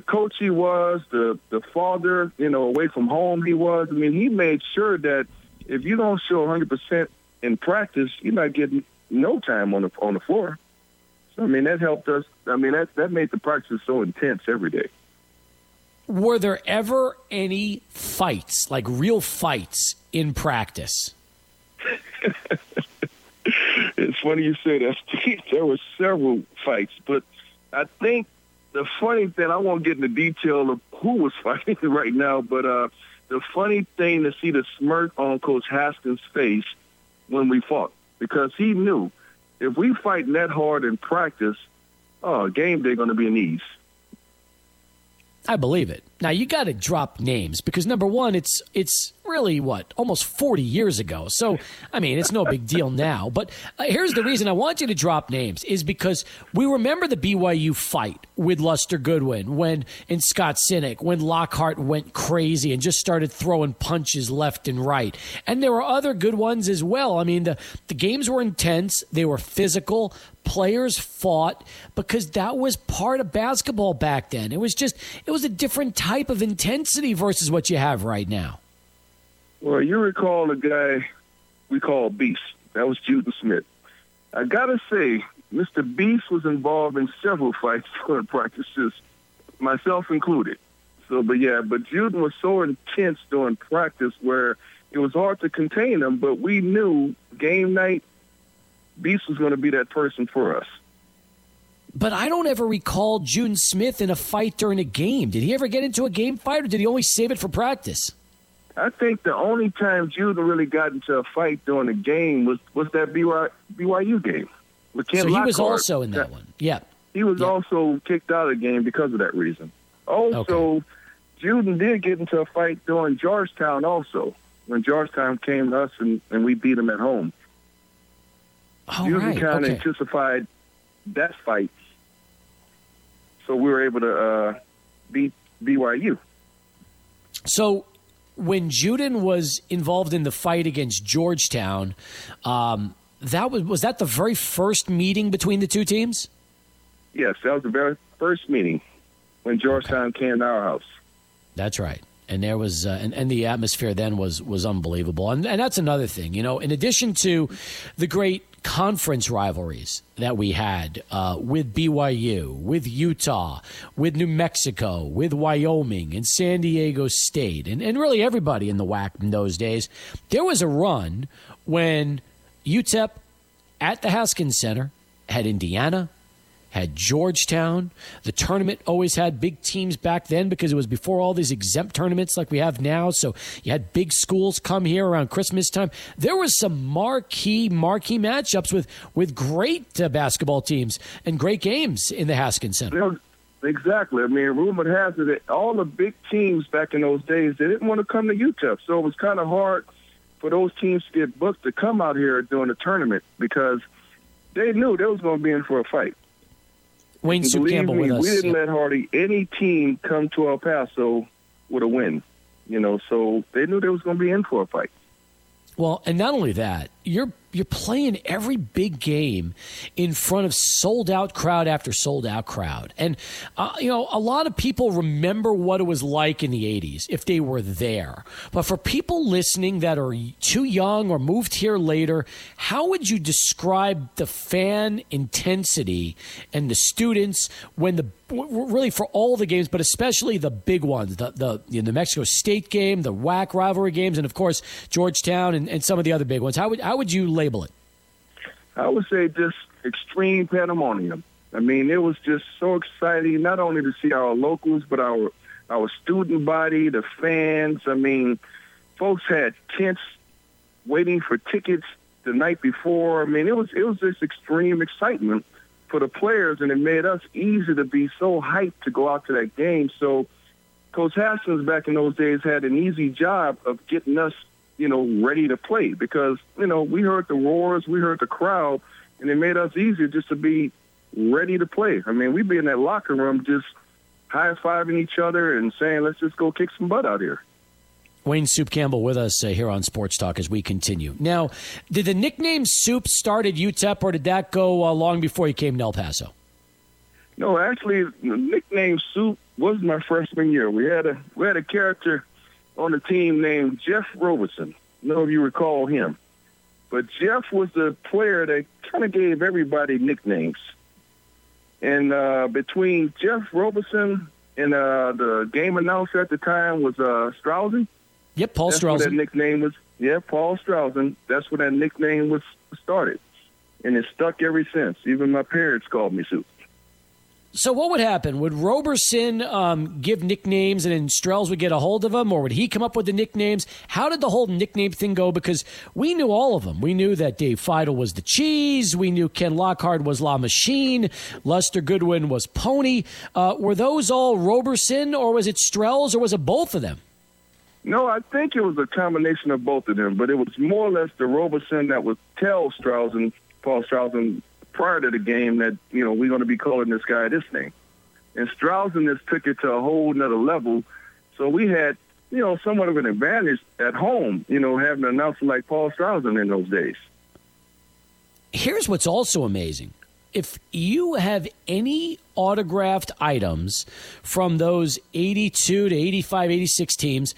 coach he was, the father, you know, away from home he was. I mean, he made sure that if you don't show 100% in practice, you're not getting no time on the floor. So, I mean, that helped us. I mean, that made the practice so intense every day. Were there ever any fights, like real fights, in practice? It's funny you say that. There were several fights, but I think the funny thing, I won't get into detail of who was fighting right now, but the funny thing to see the smirk on Coach Haskins' face when we fought, because he knew if we fighting that hard in practice, game day going to be an ease. I believe it. Now, you got to drop names because, number one, it's really, almost 40 years ago. So, I mean, it's no big deal now. But here's the reason I want you to drop names is because we remember the BYU fight with Luster Goodwin and Scott Sinek when Lockhart went crazy and just started throwing punches left and right. And there were other good ones as well. I mean, the games were intense. They were physical. Players fought because that was part of basketball back then. It was a different type of intensity versus what you have right now. Well, you recall the guy we call Beast. That was Juden Smith. I got to say, Mr. Beast was involved in several fights during practices, myself included. So, but Juden was so intense during practice where it was hard to contain him, but we knew game night, Beast was going to be that person for us. But I don't ever recall Juden Smith in a fight during a game. Did he ever get into a game fight, or did he always save it for practice? I think the only time Juden really got into a fight during a game was that BYU game. With Kent Lockhart. He was also in that one. Yeah. He was also kicked out of the game because of that reason. Also, Juden did get into a fight during Georgetown also, when Georgetown came to us and we beat him at home. Juden kind of anticipated that fight, so we were able to beat BYU. So when Juden was involved in the fight against Georgetown, that was the very first meeting between the two teams? Yes, that was the very first meeting when Georgetown came to our house. That's right. And there was, and the atmosphere then was unbelievable. And that's another thing, you know, in addition to the great conference rivalries that we had with BYU, with Utah, with New Mexico, with Wyoming and San Diego State, and really everybody in the WAC in those days, there was a run when UTEP at the Haskins Center had Indiana, had Georgetown. The tournament always had big teams back then because it was before all these exempt tournaments like we have now. So you had big schools come here around Christmas time. There was some marquee matchups with great basketball teams and great games in the Haskins Center. Exactly. I mean, rumor has it that all the big teams back in those days, they didn't want to come to UTEP. So it was kind of hard for those teams to get booked to come out here during the tournament because they knew they was going to be in for a fight. Wayne Soup Campbell with us. We didn't let hardly any team come to El Paso with a win, you know, so they knew they was going to be in for a fight. Well, and not only that, you're playing every big game in front of sold-out crowd after sold-out crowd. And, you know, a lot of people remember what it was like in the 80s if they were there. But for people listening that are too young or moved here later, how would you describe the fan intensity and the students when the really for all the games, but especially the big ones, the New Mexico State game, the WAC rivalry games, and, of course, Georgetown and some of the other big ones? How would you label it? I would say just extreme pandemonium. I mean, it was just so exciting, not only to see our locals, but our student body, the fans. I mean, folks had tents waiting for tickets the night before. I mean, it was this extreme excitement for the players, and it made us easy to be so hyped to go out to that game. So Coach Haskins back in those days had an easy job of getting us, you know, ready to play because, you know, we heard the roars, we heard the crowd, and it made us easier just to be ready to play. I mean, we'd be in that locker room just high-fiving each other and saying, let's just go kick some butt out here. Wayne Soup Campbell with us here on Sports Talk as we continue. Now, did the nickname Soup start at UTEP, or did that go long before you came to El Paso? No, actually, the nickname Soup was my freshman year. We had a character on the team named Jeff Roberson. I don't know if you recall him. But Jeff was the player that kind of gave everybody nicknames. And between Jeff Roberson and the game announcer at the time was Strelz. Yep, Paul Strelz. That's what that nickname was. Yeah, Paul Strelz. That's when that nickname was started. And it stuck ever since. Even my parents called me Soup. So what would happen? Would Roberson give nicknames and then Strelz would get a hold of him, or would he come up with the nicknames? How did the whole nickname thing go? Because we knew all of them. We knew that Dave Fidel was the Cheese. We knew Ken Lockhart was La Machine. Luster Goodwin was Pony. Were those all Roberson, or was it Strelz, or was it both of them? No, I think it was a combination of both of them, but it was more or less the Roberson that would tell Strelz and Paul Strelz and prior to the game that, you know, we're going to be calling this guy this name. And Strelz and this took it to a whole nother level. So we had, you know, somewhat of an advantage at home, you know, having an announcer like Paul Strelz in those days. Here's what's also amazing. If you have any autographed items from those 82 to 85, 86 teams,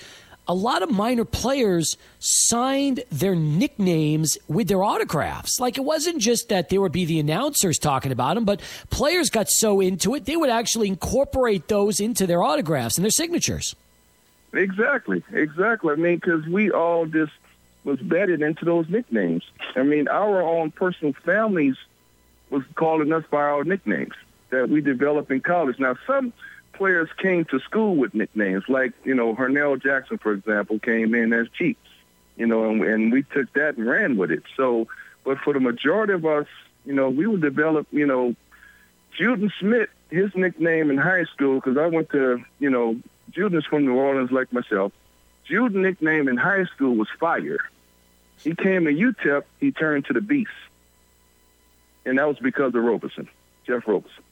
a lot of minor players signed their nicknames with their autographs. Like, it wasn't just that there would be the announcers talking about them, but players got so into it, they would actually incorporate those into their autographs and their signatures. Exactly. I mean, because we all just was bedded into those nicknames. I mean, our own personal families was calling us by our nicknames that we developed in college. Now, some players came to school with nicknames, like, you know, Hernell Jackson, for example, came in as Jeep, you know, and we took that and ran with it. So, but for the majority of us, you know, we would develop, you know, Juden Smith, his nickname in high school, because I went to, you know, Juden's from New Orleans like myself. Juden's nickname in high school was Fire. He came to UTEP, he turned to the Beast. And that was because of Roberson, Jeff Roberson.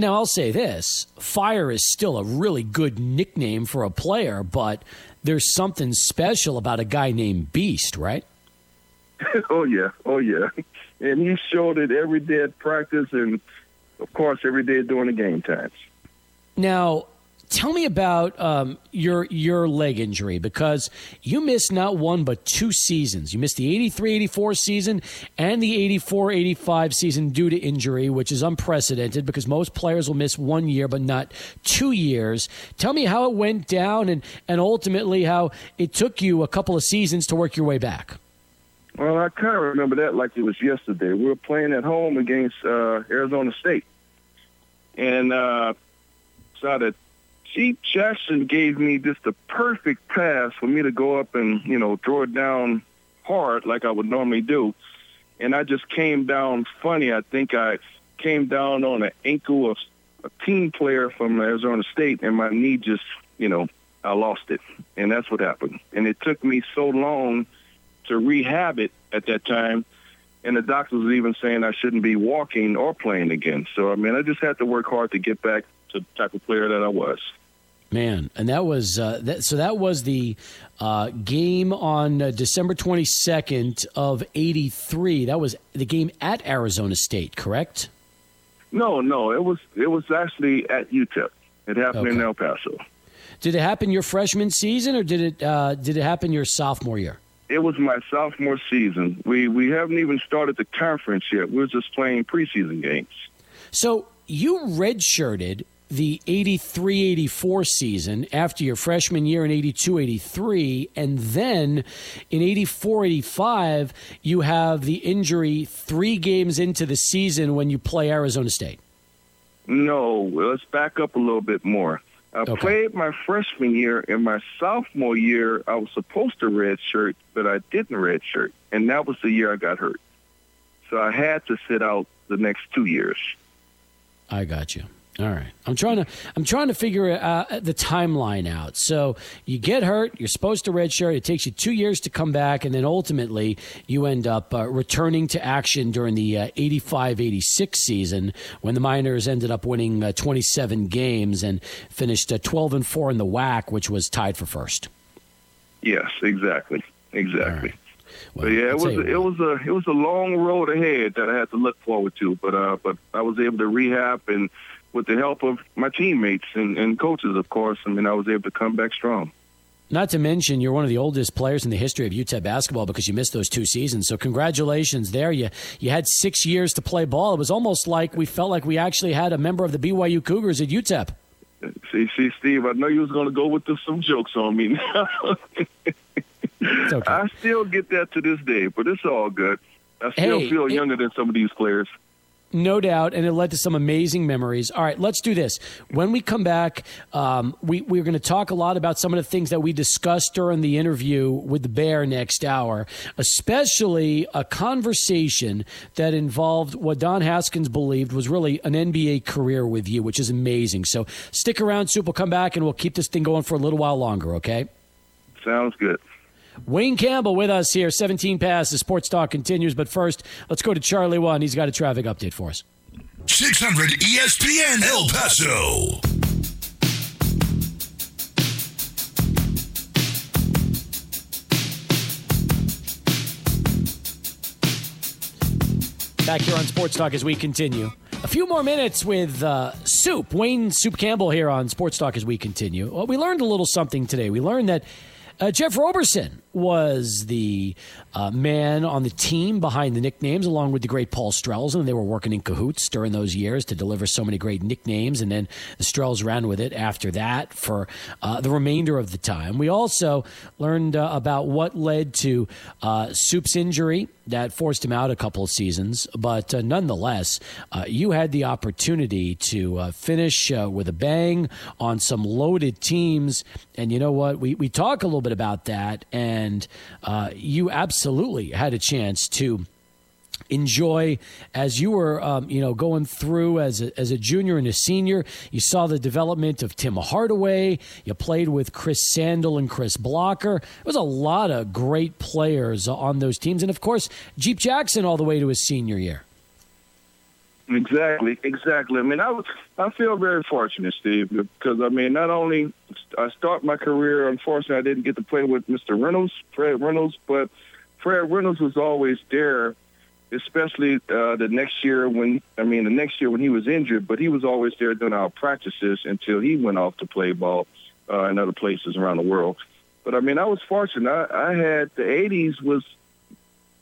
Now, I'll say this, Fire is still a really good nickname for a player, but there's something special about a guy named Beast, right? Oh, yeah. And he showed it every day at practice and, of course, every day during the game times. Now, tell me about your leg injury, because you missed not one but two seasons. You missed the 83-84 season and the 84-85 season due to injury, which is unprecedented because most players will miss 1 year but not 2 years. Tell me how it went down and ultimately how it took you a couple of seasons to work your way back. Well, I kind of remember that like it was yesterday. We were playing at home against Arizona State. And Jeep Jackson gave me just the perfect pass for me to go up and, you know, throw it down hard like I would normally do. And I just came down funny. I think I came down on an ankle of a team player from Arizona State, and my knee just, you know, I lost it. And that's what happened. And it took me so long to rehab it at that time And the doctor was even saying I shouldn't be walking or playing again. So, I mean, I just had to work hard to get back to the type of player that I was. Man, and that was that was the game on December 22nd of 83. That was the game at Arizona State, correct? No, it was actually at UTEP. It happened in El Paso. Did it happen your freshman season, or did it happen your sophomore year? It was my sophomore season. We haven't even started the conference yet. We're just playing preseason games. So you redshirted the 83-84 season after your freshman year in 82-83, and then in 84-85 you have the injury 3 games into the season when you play Arizona State. No, let's back up a little bit more. I played my freshman year, and my sophomore year I was supposed to redshirt, but I didn't redshirt, and that was the year I got hurt. So I had to sit out the next 2 years. I got you. All right. I'm trying to figure the timeline out. So you get hurt. You're supposed to redshirt. It takes you 2 years to come back. And then ultimately you end up returning to action during the 85-86 season when the Miners ended up winning 27 games and finished 12-4 in the WAC, which was tied for first. Yes, exactly. Well, but yeah, it was a long road ahead that I had to look forward to. But I was able to rehab, and with the help of my teammates and coaches, of course, I mean, I was able to come back strong. Not to mention, you're one of the oldest players in the history of UTEP basketball because you missed those 2 seasons. So congratulations there. You had 6 years to play ball. It was almost like we felt like we actually had a member of the BYU Cougars at UTEP. See, Steve, I know you was going to go with some jokes on me now. It's okay. I still get that to this day, but it's all good. I still feel younger than some of these players. No doubt, and it led to some amazing memories. All right, let's do this. When we come back, we're going to talk a lot about some of the things that we discussed during the interview with the Bear next hour, especially a conversation that involved what Don Haskins believed was really an NBA career with you, which is amazing. So stick around, Soup. We'll come back, and we'll keep this thing going for a little while longer, okay? Sounds good. Wayne Campbell with us here, 17 passes. Sports Talk continues, but first, let's go to Charlie One. He's got a traffic update for us. 600 ESPN El Paso. Back here on Sports Talk as we continue. A few more minutes with Soup, Wayne Soup Campbell here on Sports Talk as we continue. Well, we learned a little something today. We learned that Jeff Roberson was the man on the team behind the nicknames, along with the great Paul Strelz, and they were working in cahoots during those years to deliver so many great nicknames, and then the Strelz ran with it after that for the remainder of the time. We also learned about what led to Soup's injury that forced him out a couple of seasons, but nonetheless, you had the opportunity to finish with a bang on some loaded teams, and you know what? We talk a little bit about that, and you absolutely had a chance to enjoy as you were going through as a junior and a senior. You saw the development of Tim Hardaway. You played with Chris Sandel and Chris Blocker. There was a lot of great players on those teams, and of course Jeep Jackson all the way to his senior year. Exactly. I mean, I feel very fortunate, Steve, because, I mean, not only I start my career, unfortunately, I didn't get to play with Mr. Reynolds, Fred Reynolds, but Fred Reynolds was always there, especially the next year when he was injured, but he was always there during our practices until he went off to play ball in other places around the world. But, I mean, I was fortunate. I had the 80s was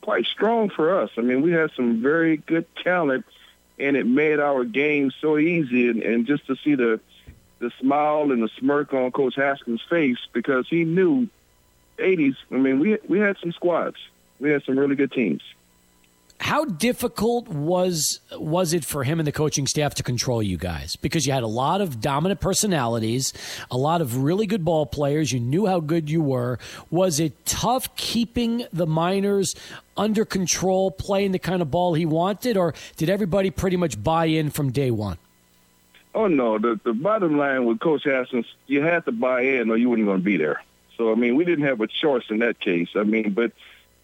quite strong for us. I mean, we had some very good talent, and it made our game so easy, and just to see the smile and the smirk on Coach Haskins' face, because he knew '80s. I mean, we had some squads. We had some really good teams. How difficult was it for him and the coaching staff to control you guys? Because you had a lot of dominant personalities, a lot of really good ball players. You knew how good you were. Was it tough keeping the Miners under control, playing the kind of ball he wanted, or did everybody pretty much buy in from day one? Oh, no. The bottom line with Coach Haskins, you had to buy in or you weren't going to be there. So, I mean, we didn't have a choice in that case. I mean, but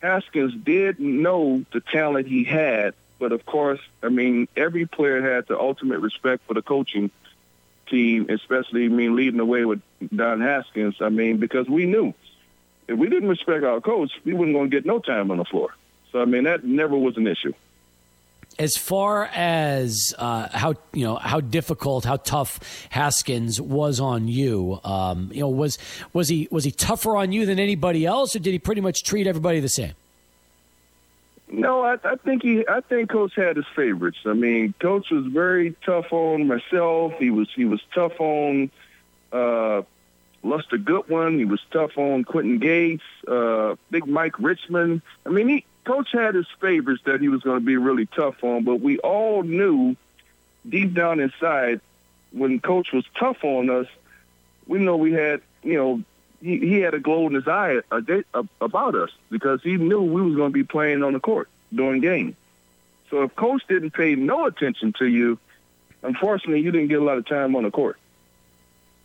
Haskins did know the talent he had, but of course, I mean, every player had the ultimate respect for the coaching team, especially, I mean, leading the way with Don Haskins. I mean, because we knew if we didn't respect our coach, we weren't going to get no time on the floor. So, I mean, that never was an issue. As far as how difficult, how tough Haskins was on you, was he tougher on you than anybody else, or did he pretty much treat everybody the same? No, I think Coach had his favorites. I mean, Coach was very tough on myself. He was tough on Luster Goodwin. He was tough on Quentin Gates, Big Mike Richmond. I mean, Coach had his favorites that he was going to be really tough on, but we all knew deep down inside when Coach was tough on us, we know we had, he had a glow in his eye about us because he knew we was going to be playing on the court during game. So if Coach didn't pay no attention to you, unfortunately, you didn't get a lot of time on the court.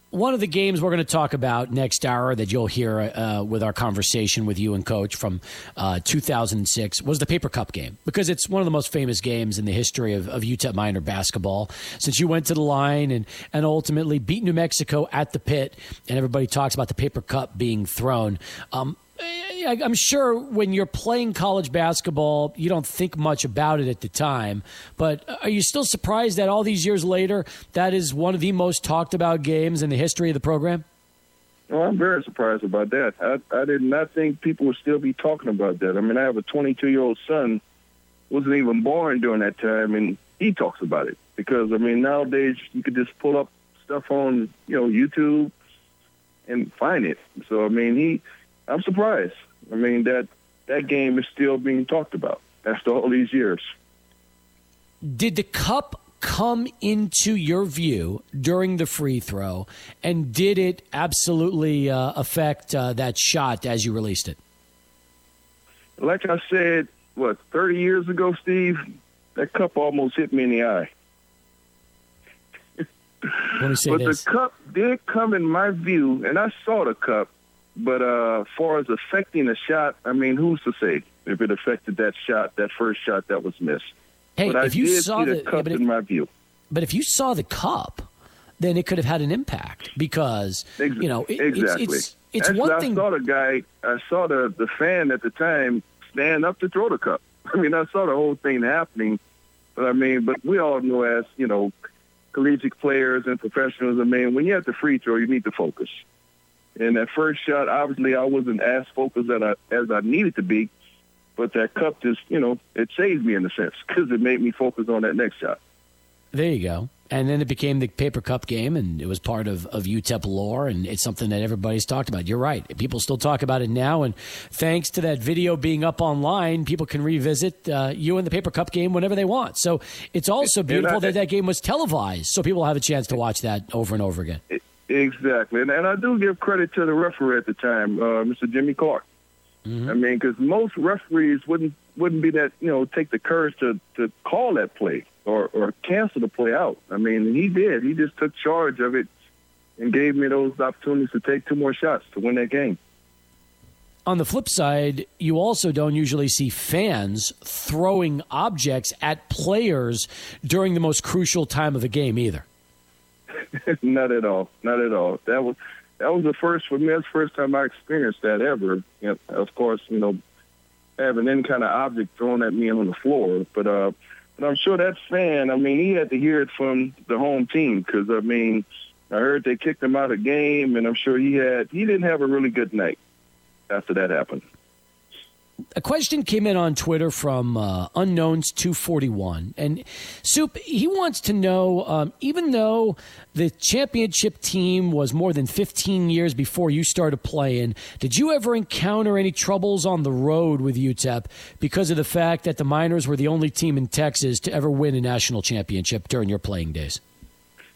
One of the games we're going to talk about next hour that you'll hear with our conversation with you and Coach from 2006 was the Paper Cup game, because it's one of the most famous games in the history of UTEP minor basketball, since you went to the line and ultimately beat New Mexico at the Pit, and everybody talks about the Paper Cup being thrown. I'm sure when you're playing college basketball, you don't think much about it at the time, but are you still surprised that all these years later, that is one of the most talked about games in the history of the program? Well, I'm very surprised about that. I did not think people would still be talking about that. I mean, I have a 22-year-old son who wasn't even born during that time, and he talks about it because, I mean, nowadays you could just pull up stuff on, YouTube and find it. So, I mean, I'm surprised. I mean, that game is still being talked about after all these years. Did the cup come into your view during the free throw, and did it absolutely affect that shot as you released it? Like I said, 30 years ago, Steve, that cup almost hit me in the eye. But this. The cup did come in my view, and I saw the cup. But as far as affecting a shot, I mean, who's to say if it affected that first shot that was missed? Hey, but if you saw the cup in my view. But if you saw the cup, then it could have had an impact because, exactly. It's actually, one thing. I saw the fan at the time stand up to throw the cup. I mean, I saw the whole thing happening. But, I mean, but we all know as, collegiate players and professionals, I mean, when you're at the free throw, you need to focus. And that first shot, obviously, I wasn't as focused as I needed to be, but that cup just, it saved me in a sense because it made me focus on that next shot. There you go. And then it became the Paper Cup game, and it was part of UTEP lore, and it's something that everybody's talked about. You're right. People still talk about it now, and thanks to that video being up online, people can revisit you and the Paper Cup game whenever they want. So it's also beautiful that game was televised, so people have a chance to watch that over and over again. Exactly. And I do give credit to the referee at the time, Mr. Jimmy Clark. Mm-hmm. I mean, because most referees wouldn't be that, take the courage to call that play or cancel the play out. I mean, he did. He just took charge of it and gave me those opportunities to take two more shots to win that game. On the flip side, you also don't usually see fans throwing objects at players during the most crucial time of the game either. Not at all. That was the first for me. That's the first time I experienced that ever. And of course, having any kind of object thrown at me on the floor. But I'm sure that fan. I mean, he had to hear it from the home team because I mean, I heard they kicked him out of game, and I'm sure he didn't have a really good night after that happened. A question came in on Twitter from Unknowns241. And Soup, he wants to know, even though the championship team was more than 15 years before you started playing, did you ever encounter any troubles on the road with UTEP because of the fact that the Miners were the only team in Texas to ever win a national championship during your playing days?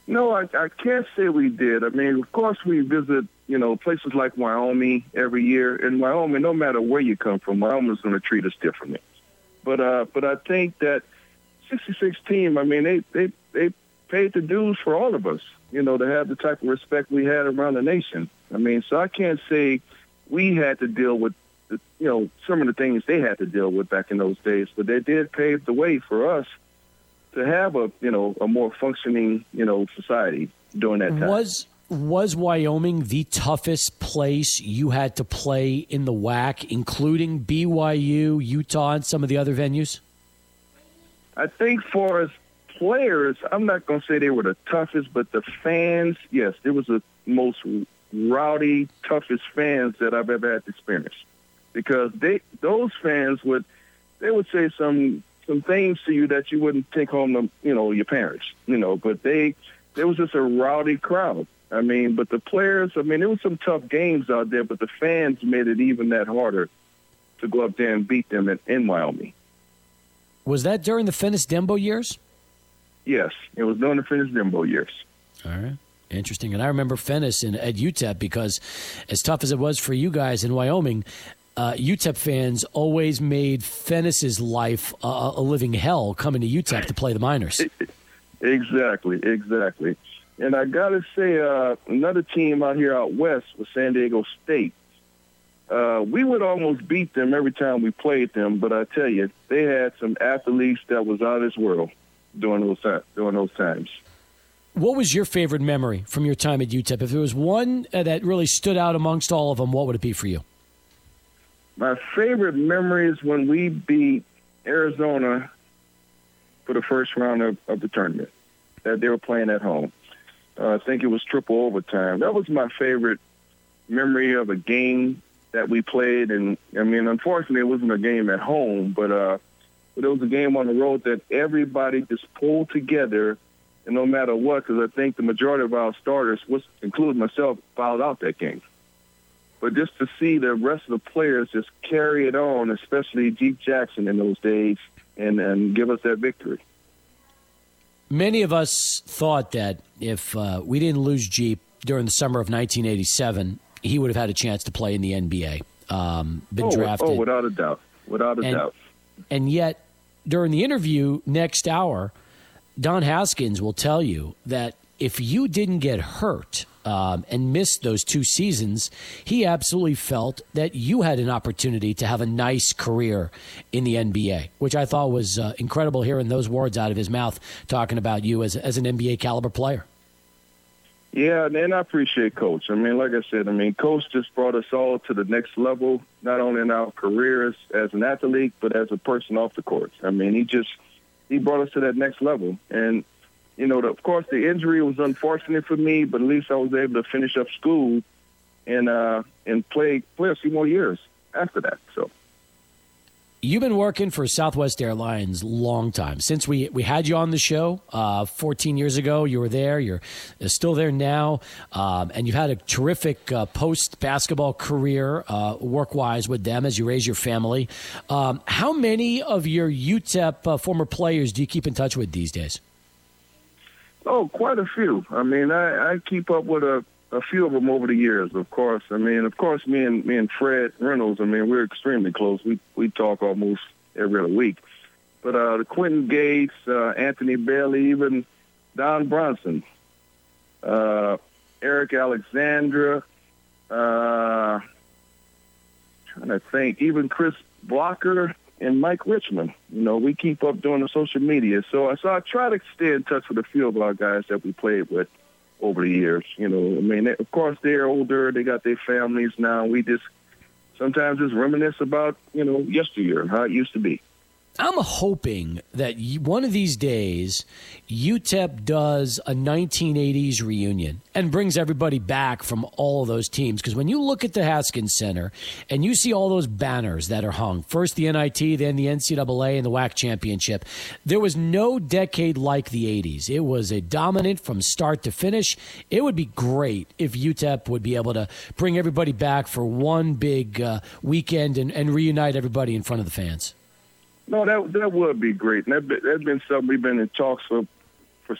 No, I can't say we did. I mean, of course we visit, places like Wyoming every year. In Wyoming, no matter where you come from, Wyoming's going to treat us differently. But I think that 66 team, I mean, they paid the dues for all of us, to have the type of respect we had around the nation. I mean, so I can't say we had to deal with some of the things they had to deal with back in those days, but they did pave the way for us to have a more functioning, society during that time. Was Wyoming the toughest place you had to play in the WAC, including BYU, Utah, and some of the other venues? I think for us players, I'm not going to say they were the toughest, but the fans, yes, it was the most rowdy, toughest fans that I've ever had to experience. Because those fans would say some things to you that you wouldn't take home to, your parents, but there was just a rowdy crowd. I mean, but the players, there was some tough games out there, but the fans made it even that harder to go up there and beat them in Wyoming. Was that during the Finnis-Dembo years? Yes, it was during the Finnis-Dembo years. All right. Interesting. And I remember Finnis at UTEP because as tough as it was for you guys in Wyoming, UTEP fans always made Finnis's life a living hell coming to UTEP to play the Miners. Exactly. And I got to say, another team out here out west was San Diego State. We would almost beat them every time we played them, but I tell you, they had some athletes that was out of this world during those times. What was your favorite memory from your time at UTEP? If there was one that really stood out amongst all of them, what would it be for you? My favorite memory is when we beat Arizona for the first round of the tournament that they were playing at home. I think it was triple overtime. That was my favorite memory of a game that we played. And, unfortunately, it wasn't a game at home, but it was a game on the road that everybody just pulled together, and no matter what, because I think the majority of our starters, including myself, fouled out that game. But just to see the rest of the players just carry it on, especially Jeep Jackson in those days, and give us that victory. Many of us thought that if we didn't lose Jeep during the summer of 1987, he would have had a chance to play in the NBA, drafted. Oh, without a doubt. And yet, during the interview next hour, Don Haskins will tell you that if you didn't get hurt and missed those two seasons, he absolutely felt that you had an opportunity to have a nice career in the NBA, which I thought was incredible hearing those words out of his mouth, talking about you as an NBA caliber player. Yeah, and I appreciate Coach. Like I said, Coach just brought us all to the next level, not only in our careers as an athlete, but as a person off the court. He brought us to that next level. And, of course, the injury was unfortunate for me, but at least I was able to finish up school and play a few more years after that. So, you've been working for Southwest Airlines long time. Since we had you on the show 14 years ago, you were there. You're still there now, and you've had a terrific post-basketball career work-wise with them as you raise your family. How many of your UTEP former players do you keep in touch with these days? Oh, quite a few. I keep up with a few of them over the years, of course. Me and Fred Reynolds, we're extremely close. We talk almost every other week. But the Quentin Gates, Anthony Bailey, even Don Bronson, Eric Alexandra, trying to think, even Chris Blocker and Mike Richmond. We keep up doing the social media. So I try to stay in touch with a few of our guys that we played with over the years. Of course, they're older. They got their families now. We just sometimes just reminisce about, yesteryear and how it used to be. I'm hoping that one of these days UTEP does a 1980s reunion and brings everybody back from all of those teams. Because when you look at the Haskins Center and you see all those banners that are hung, first the NIT, then the NCAA and the WAC championship, there was no decade like the 80s. It was a dominant from start to finish. It would be great if UTEP would be able to bring everybody back for one big weekend and reunite everybody in front of the fans. No, that would be great. And that's been something we've been in talks for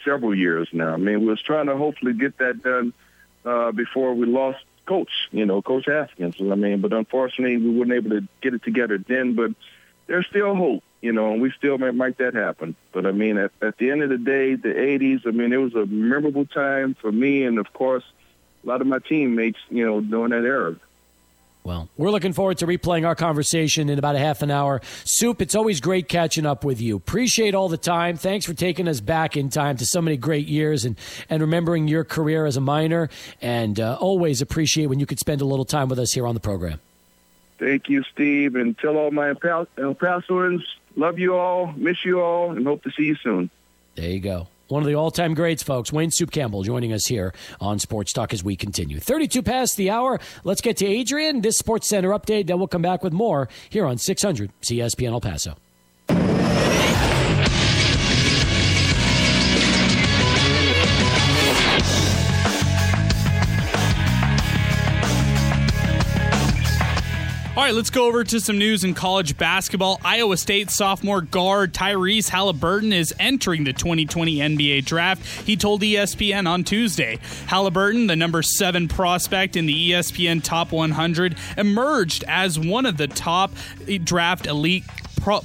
several years now. We was trying to hopefully get that done before we lost Coach Haskins. But unfortunately, we weren't able to get it together then. But there's still hope, and we still might make that happen. But, at the end of the day, the 80s, it was a memorable time for me and, of course, a lot of my teammates, during that era. Well, we're looking forward to replaying our conversation in about a half an hour. Soup, it's always great catching up with you. Appreciate all the time. Thanks for taking us back in time to so many great years and remembering your career as a minor. And always appreciate when you could spend a little time with us here on the program. Thank you, Steve. And tell all my El Pasoans, love you all, miss you all, and hope to see you soon. There you go. One of the all-time greats, folks, Wayne Soup Campbell joining us here on Sports Talk as we continue. 32 past the hour. Let's get to Adrian, this Sports Center update. Then we'll come back with more here on 600 CSPN El Paso. All right, let's go over to some news in college basketball. Iowa State sophomore guard Tyrese Haliburton is entering the 2020 NBA draft, he told ESPN on Tuesday. Haliburton, the number 7 prospect in the ESPN Top 100, emerged as one of the top draft elite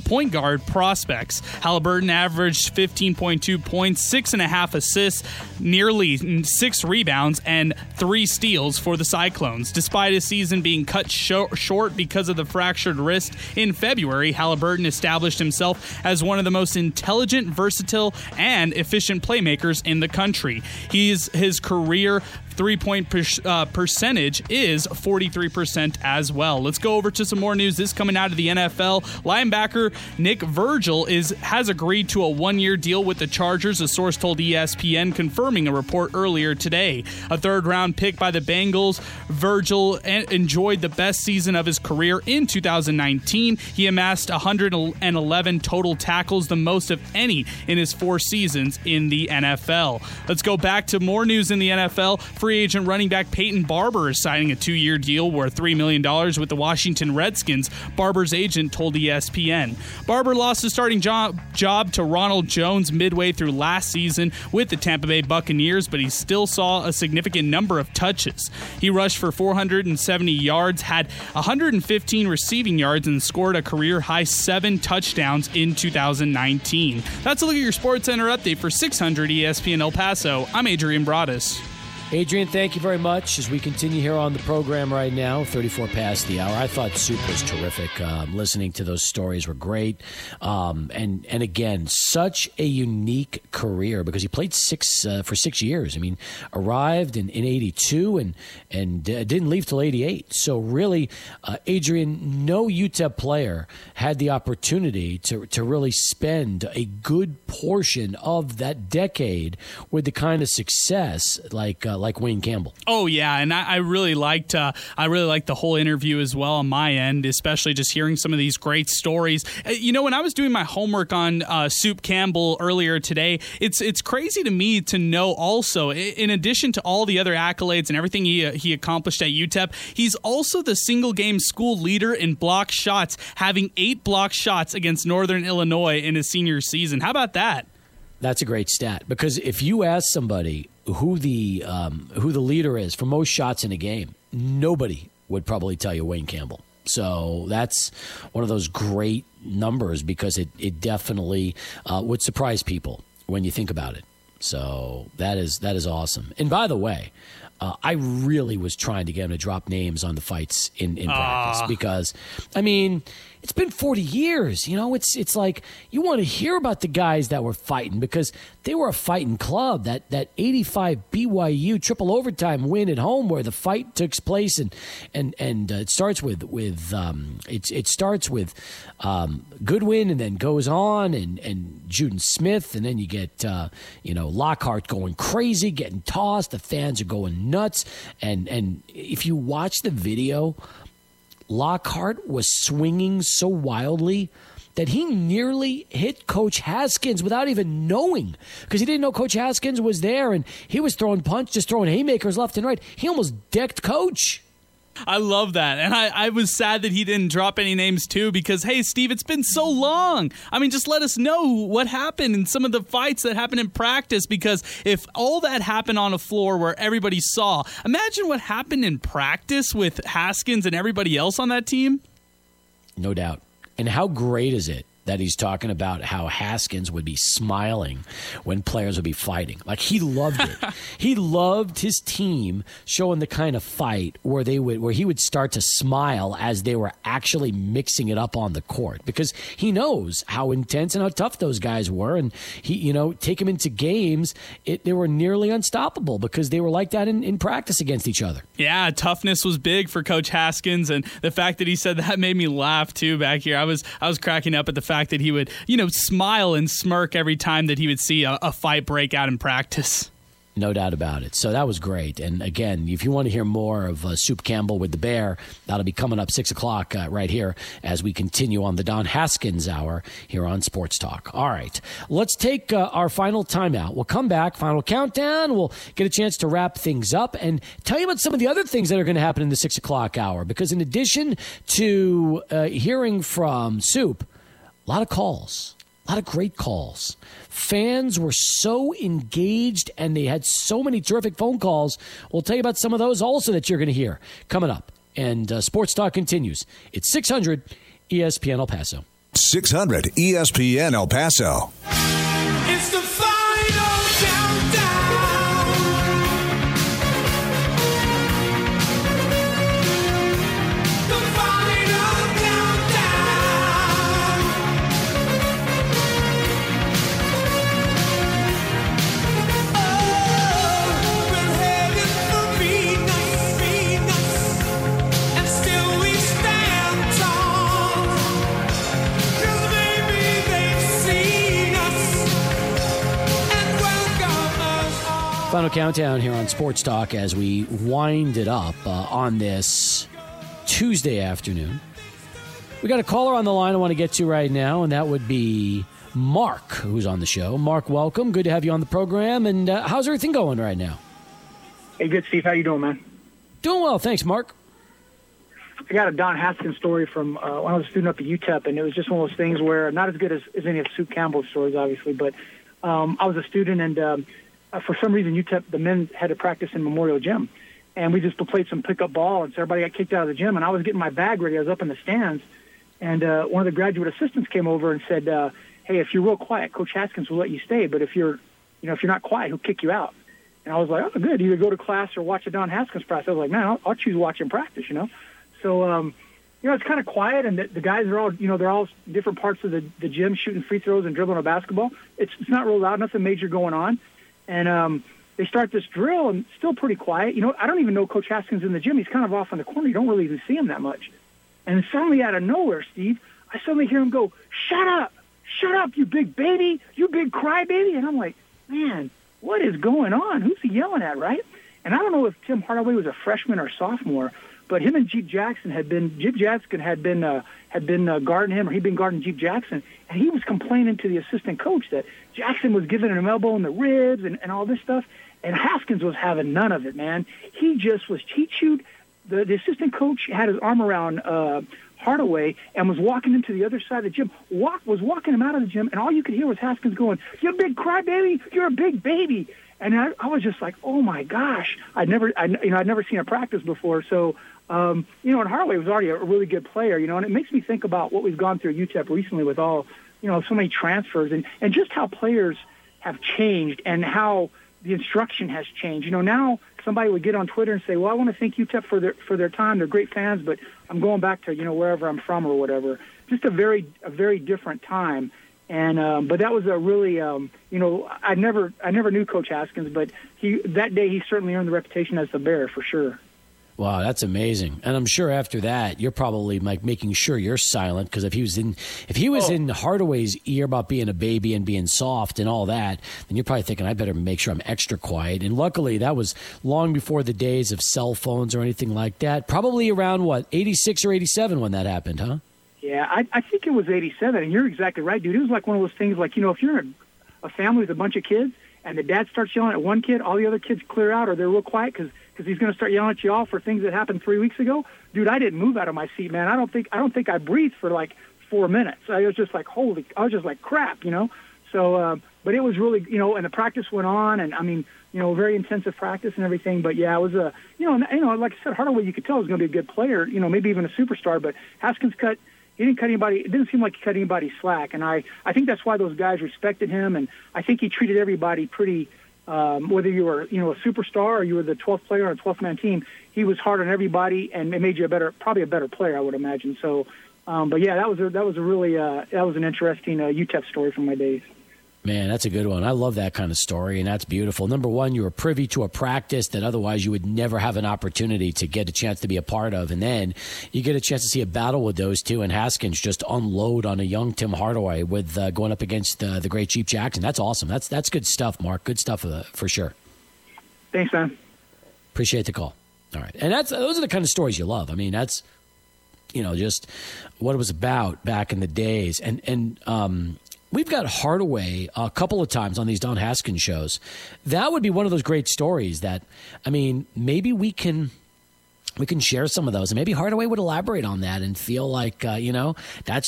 point guard prospects. Haliburton averaged 15.2 points, 6.5 assists, nearly 6 rebounds, and 3 steals for the Cyclones. Despite his season being cut short because of the fractured wrist in February, Haliburton established himself as one of the most intelligent, versatile, and efficient playmakers in the country. His career three-point percentage is 43% as well. Let's go over to some more news. This coming out of the NFL. Linebacker Nick Vigil has agreed to a one-year deal with the Chargers, a source told ESPN, confirming a report earlier today. A third-round pick by the Bengals, Vigil enjoyed the best season of his career in 2019. He amassed 111 total tackles, the most of any in his 4 seasons in the NFL. Let's go back to more news in the NFL. Free agent running back Peyton Barber is signing a 2-year deal worth $3 million with the Washington Redskins, Barber's agent told ESPN. Barber lost his starting job to Ronald Jones midway through last season with the Tampa Bay Buccaneers, but he still saw a significant number of touches. He rushed for 470 yards, had 115 receiving yards, and scored a career-high 7 touchdowns in 2019. That's a look at your SportsCenter update for 600 ESPN El Paso. I'm Adrian Bratis. Adrian, thank you very much. As we continue here on the program right now, 34 past the hour. I thought Soup was terrific. Listening to those stories were great. And again, such a unique career because he played for 6 years. I mean, arrived in 82 and didn't leave till 88. So really, Adrian, no UTEP player had the opportunity to really spend a good portion of that decade with the kind of success like Wayne Campbell. Oh yeah, and I really liked the whole interview as well on my end, especially just hearing some of these great stories. You know, when I was doing my homework on Soup Campbell earlier today, it's crazy to me to know also, in addition to all the other accolades and everything he accomplished at UTEP, he's also the single game school leader in block shots, having 8 block shots against Northern Illinois in his senior season. How about that? That's a great stat, because if you ask somebody who the leader is for most shots in a game, nobody would probably tell you Wayne Campbell. So that's one of those great numbers, because it definitely would surprise people when you think about it. So that is awesome. And by the way, I really was trying to get him to drop names on the fights in practice, because, I mean, it's been 40 years. You know, it's like you want to hear about the guys that were fighting, because they were a fighting club. That 85 BYU triple overtime win at home where the fight took place, and it starts with Goodwin, and then goes on and Juden Smith, and then you get Lockhart going crazy, getting tossed. The fans are going nuts, and if you watch the video, Lockhart was swinging so wildly that he nearly hit Coach Haskins without even knowing, because he didn't know Coach Haskins was there, and he was throwing haymakers left and right. He almost decked Coach. I love that. And I was sad that he didn't drop any names too, because, hey, Steve, it's been so long. I mean, just let us know what happened in some of the fights that happened in practice, because if all that happened on a floor where everybody saw, imagine what happened in practice with Haskins and everybody else on that team. No doubt. And how great is it that he's talking about how Haskins would be smiling when players would be fighting. Like, he loved it. He loved his team showing the kind of fight where they would, where he would start to smile as they were actually mixing it up on the court, because he knows how intense and how tough those guys were. And he, you know, take him into games, they were nearly unstoppable because they were like that in practice against each other. Yeah, toughness was big for Coach Haskins, and the fact that he said that made me laugh too back here. I was cracking up at the fact that he would, you know, smile and smirk every time that he would see a fight break out in practice. No doubt about it. So that was great. And again, if you want to hear more of Soup Campbell with the Bear, that'll be coming up 6 o'clock right here as we continue on the Don Haskins Hour here on Sports Talk. All right, let's take our final timeout. We'll come back, final countdown. We'll get a chance to wrap things up and tell you about some of the other things that are going to happen in the 6 o'clock hour. Because in addition to hearing from Soup, a lot of calls. A lot of great calls. Fans were so engaged, and they had so many terrific phone calls. We'll tell you about some of those also that you're going to hear coming up. And Sports Talk continues. It's 600 ESPN El Paso. 600 ESPN El Paso. It's the final countdown. The final countdown. Final countdown here on Sports Talk as we wind it up on this Tuesday afternoon. We got a caller on the line I want to get to right now, and that would be Mark, who's on the show. Mark, welcome. Good to have you on the program. And how's everything going right now? Hey, good, Steve. How you doing, man? Doing well. Thanks, Mark. I got a Don Haskins story from when I was a student up at UTEP, and it was just one of those things where, not as good as any of Sue Campbell's stories, obviously, but I was a student, and for some reason, UTEP, the men had to practice in Memorial Gym, and we just played some pickup ball, and so everybody got kicked out of the gym, and I was getting my bag ready. I was up in the stands, and one of the graduate assistants came over and said, hey, if you're real quiet, Coach Haskins will let you stay, but if you're not quiet, he'll kick you out. And I was like, oh, good, either go to class or watch a Don Haskins practice. I was like, man, I'll choose watching practice, you know. So, it's kind of quiet, and the guys are all, they're all different parts of the gym shooting free throws and dribbling a basketball. It's not real loud, nothing major going on. And they start this drill, and still pretty quiet. I don't even know Coach Haskins in the gym. He's kind of off in the corner. You don't really even see him that much. And suddenly, out of nowhere, Steve, I suddenly hear him go, shut up, you big baby, you big crybaby. And I'm like, man, what is going on? Who's he yelling at, right? And I don't know if Tim Hardaway was a freshman or sophomore, but him and Jeep Jackson had been guarding him, or he'd been guarding Jeep Jackson, and he was complaining to the assistant coach that Jackson was giving him an elbow in the ribs and all this stuff, and Haskins was having none of it, man. He just was cheat-chewed. The assistant coach had his arm around Hardaway and was walking him to the other side of the gym, was walking him out of the gym, and all you could hear was Haskins going, you're a big crybaby, you're a big baby. And I was just like, oh, my gosh. I'd never seen a practice before, so... and Hardaway was already a really good player, and it makes me think about what we've gone through at UTEP recently with all, so many transfers and just how players have changed and how the instruction has changed. Now somebody would get on Twitter and say, well, I want to thank UTEP for their time. They're great fans, but I'm going back to, wherever I'm from or whatever. Just a very different time. And but that was a really, I never knew Coach Haskins, but that day he certainly earned the reputation as the Bear for sure. Wow, that's amazing. And I'm sure after that, you're probably like making sure you're silent, because if he was in Hardaway's ear about being a baby and being soft and all that, then you're probably thinking, I better make sure I'm extra quiet. And luckily, that was long before the days of cell phones or anything like that. Probably around, 86 or 87 when that happened, huh? Yeah, I think it was 87, and you're exactly right, dude. It was like one of those things like, if you're a family with a bunch of kids and the dad starts yelling at one kid, all the other kids clear out or they're real quiet because he's going to start yelling at you all for things that happened 3 weeks ago. Dude, I didn't move out of my seat, man. I don't think I breathed for like 4 minutes. I was just like, crap, So, but it was really, and the practice went on, and I mean, very intensive practice and everything. But yeah, it was a, like I said, Hardaway, you could tell was going to be a good player, maybe even a superstar. But Haskins cut, He didn't cut anybody. It didn't seem like he cut anybody slack, and I think that's why those guys respected him, and I think he treated everybody pretty. Whether you were a superstar or you were the 12th player on a 12-man team, he was hard on everybody, and it made you a better player, I would imagine. So, but yeah, that was an interesting UTEP story from my days. Man, that's a good one. I love that kind of story, and that's beautiful. Number one, you were privy to a practice that otherwise you would never have an opportunity to get a chance to be a part of. And then you get a chance to see a battle with those two, and Haskins just unload on a young Tim Hardaway with going up against the great Jeep Jackson. That's awesome. That's good stuff, Mark. Good stuff for sure. Thanks, man. Appreciate the call. All right. And those are the kind of stories you love. I mean, that's, just what it was about back in the days. And we've got Hardaway a couple of times on these Don Haskins shows. That would be one of those great stories that, maybe we can share some of those. And maybe Hardaway would elaborate on that and feel like, that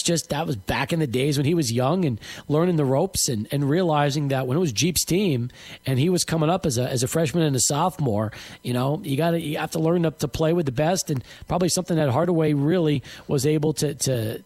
was back in the days when he was young and learning the ropes and realizing that when it was Jeep's team and he was coming up as a freshman and a sophomore, you have to learn to play with the best, and probably something that Hardaway really was able to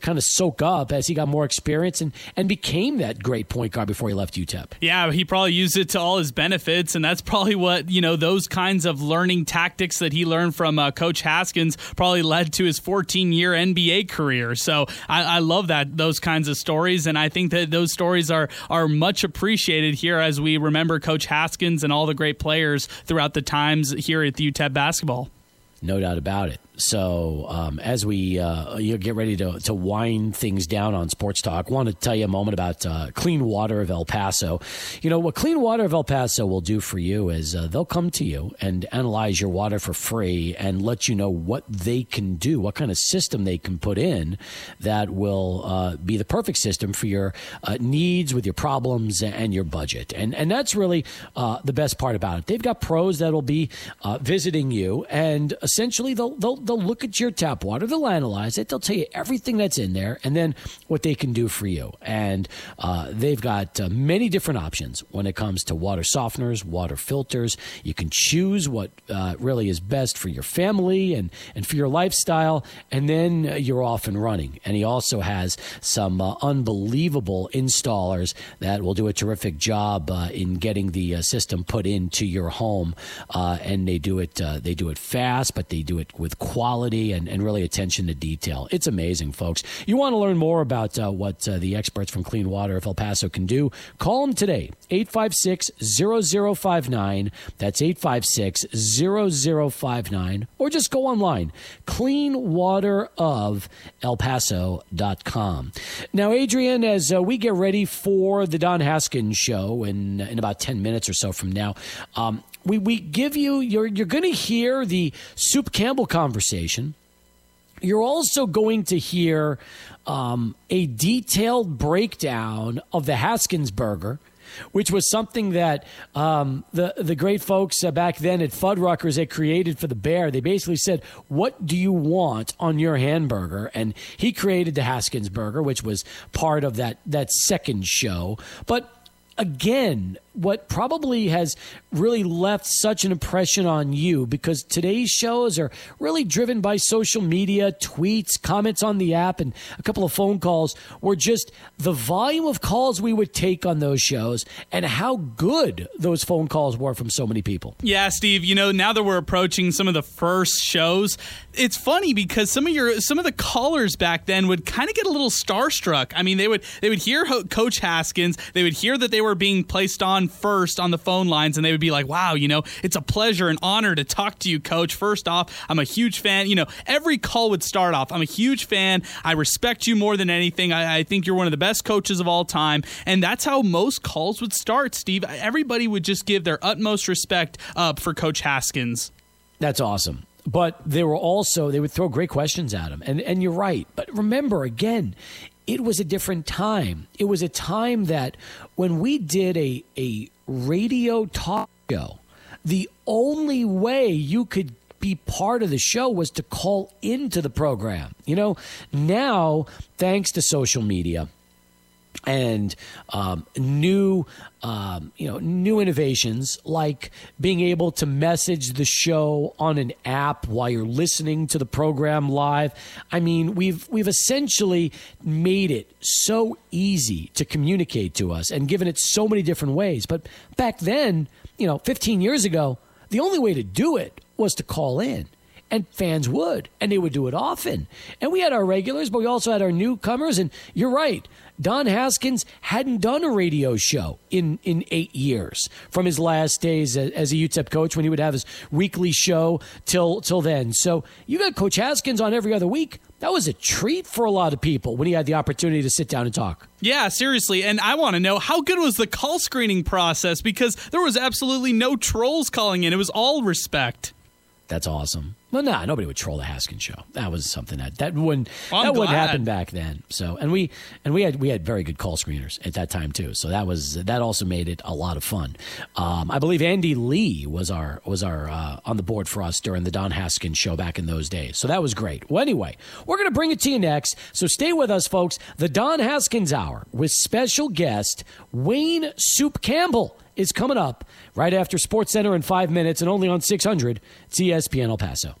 kind of soak up as he got more experience and became that great point guard before he left UTEP. Yeah, he probably used it to all his benefits, and that's probably what, those kinds of learning tactics that he learned from Coach Haskins probably led to his 14-year NBA career. So I love those kinds of stories, and I think that those stories are much appreciated here as we remember Coach Haskins and all the great players throughout the times here at the UTEP basketball. No doubt about it. So as we get ready to wind things down on Sports Talk, I want to tell you a moment about Clean Water of El Paso. What Clean Water of El Paso will do for you is they'll come to you and analyze your water for free and let you know what they can do, what kind of system they can put in that will be the perfect system for your needs with your problems and your budget. And that's really the best part about it. They've got pros that will be visiting you, and essentially they'll look at your tap water, they'll analyze it, they'll tell you everything that's in there, and then what they can do for you. And they've got many different options when it comes to water softeners, water filters. You can choose what really is best for your family and for your lifestyle, and then you're off and running. And he also has some unbelievable installers that will do a terrific job in getting the system put into your home, and they do it fast, but they do it with quality and really attention to detail. It's amazing, folks. You want to learn more about what the experts from Clean Water of El Paso can do? Call them today, 856-0059. That's 856-0059. Or just go online, cleanwaterofElPaso.com. Now, Adrian, as we get ready for the Don Haskins show in about 10 minutes or so from now, we give you, you're going to hear the Soup Campbell conversation. You're also going to hear a detailed breakdown of the Haskins burger, which was something that the great folks back then at Fuddruckers had created for the Bear. They basically said, what do you want on your hamburger? And he created the Haskins burger, which was part of that second show. But again, what probably has really left such an impression on you, because today's shows are really driven by social media, tweets, comments on the app, and a couple of phone calls, were just the volume of calls we would take on those shows and how good those phone calls were from so many people. Yeah, Steve, now that we're approaching some of the first shows, it's funny because some of the callers back then would kind of get a little starstruck. I mean, they would hear Coach Haskins, they would hear that they were being placed on first on the phone lines, and they would be like, wow, it's a pleasure and honor to talk to you, Coach. First off, I'm a huge fan. Every call would start off, I'm a huge fan. I respect you more than anything. I think you're one of the best coaches of all time. And that's how most calls would start, Steve. Everybody would just give their utmost respect up for Coach Haskins. That's awesome. But they would throw great questions at him. And you're right. But remember, again, it was a different time. It was a time that when we did a radio talk show, the only way you could be part of the show was to call into the program. Now, thanks to social media, and new innovations like being able to message the show on an app while you're listening to the program live. I mean, we've essentially made it so easy to communicate to us and given it so many different ways. But back then, 15 years ago, the only way to do it was to call in. And fans would, and they would do it often. And we had our regulars, but we also had our newcomers. And you're right, Don Haskins hadn't done a radio show in 8 years from his last days as a UTEP coach, when he would have his weekly show till then. So you got Coach Haskins on every other week. That was a treat for a lot of people when he had the opportunity to sit down and talk. Yeah, seriously. And I want to know, how good was the call screening process? Because there was absolutely no trolls calling in. It was all respect. That's awesome. Well, nah, nobody would troll the Haskins show. That was something that wouldn't happen back then. So, and we had very good call screeners at that time too. So that also made it a lot of fun. I believe Andy Lee was on the board for us during the Don Haskins show back in those days. So that was great. Well, anyway, we're going to bring it to you next. So stay with us, folks. The Don Haskins Hour with special guest Wayne Soup Campbell is coming up right after SportsCenter in 5 minutes, and only on 600, it's ESPN El Paso.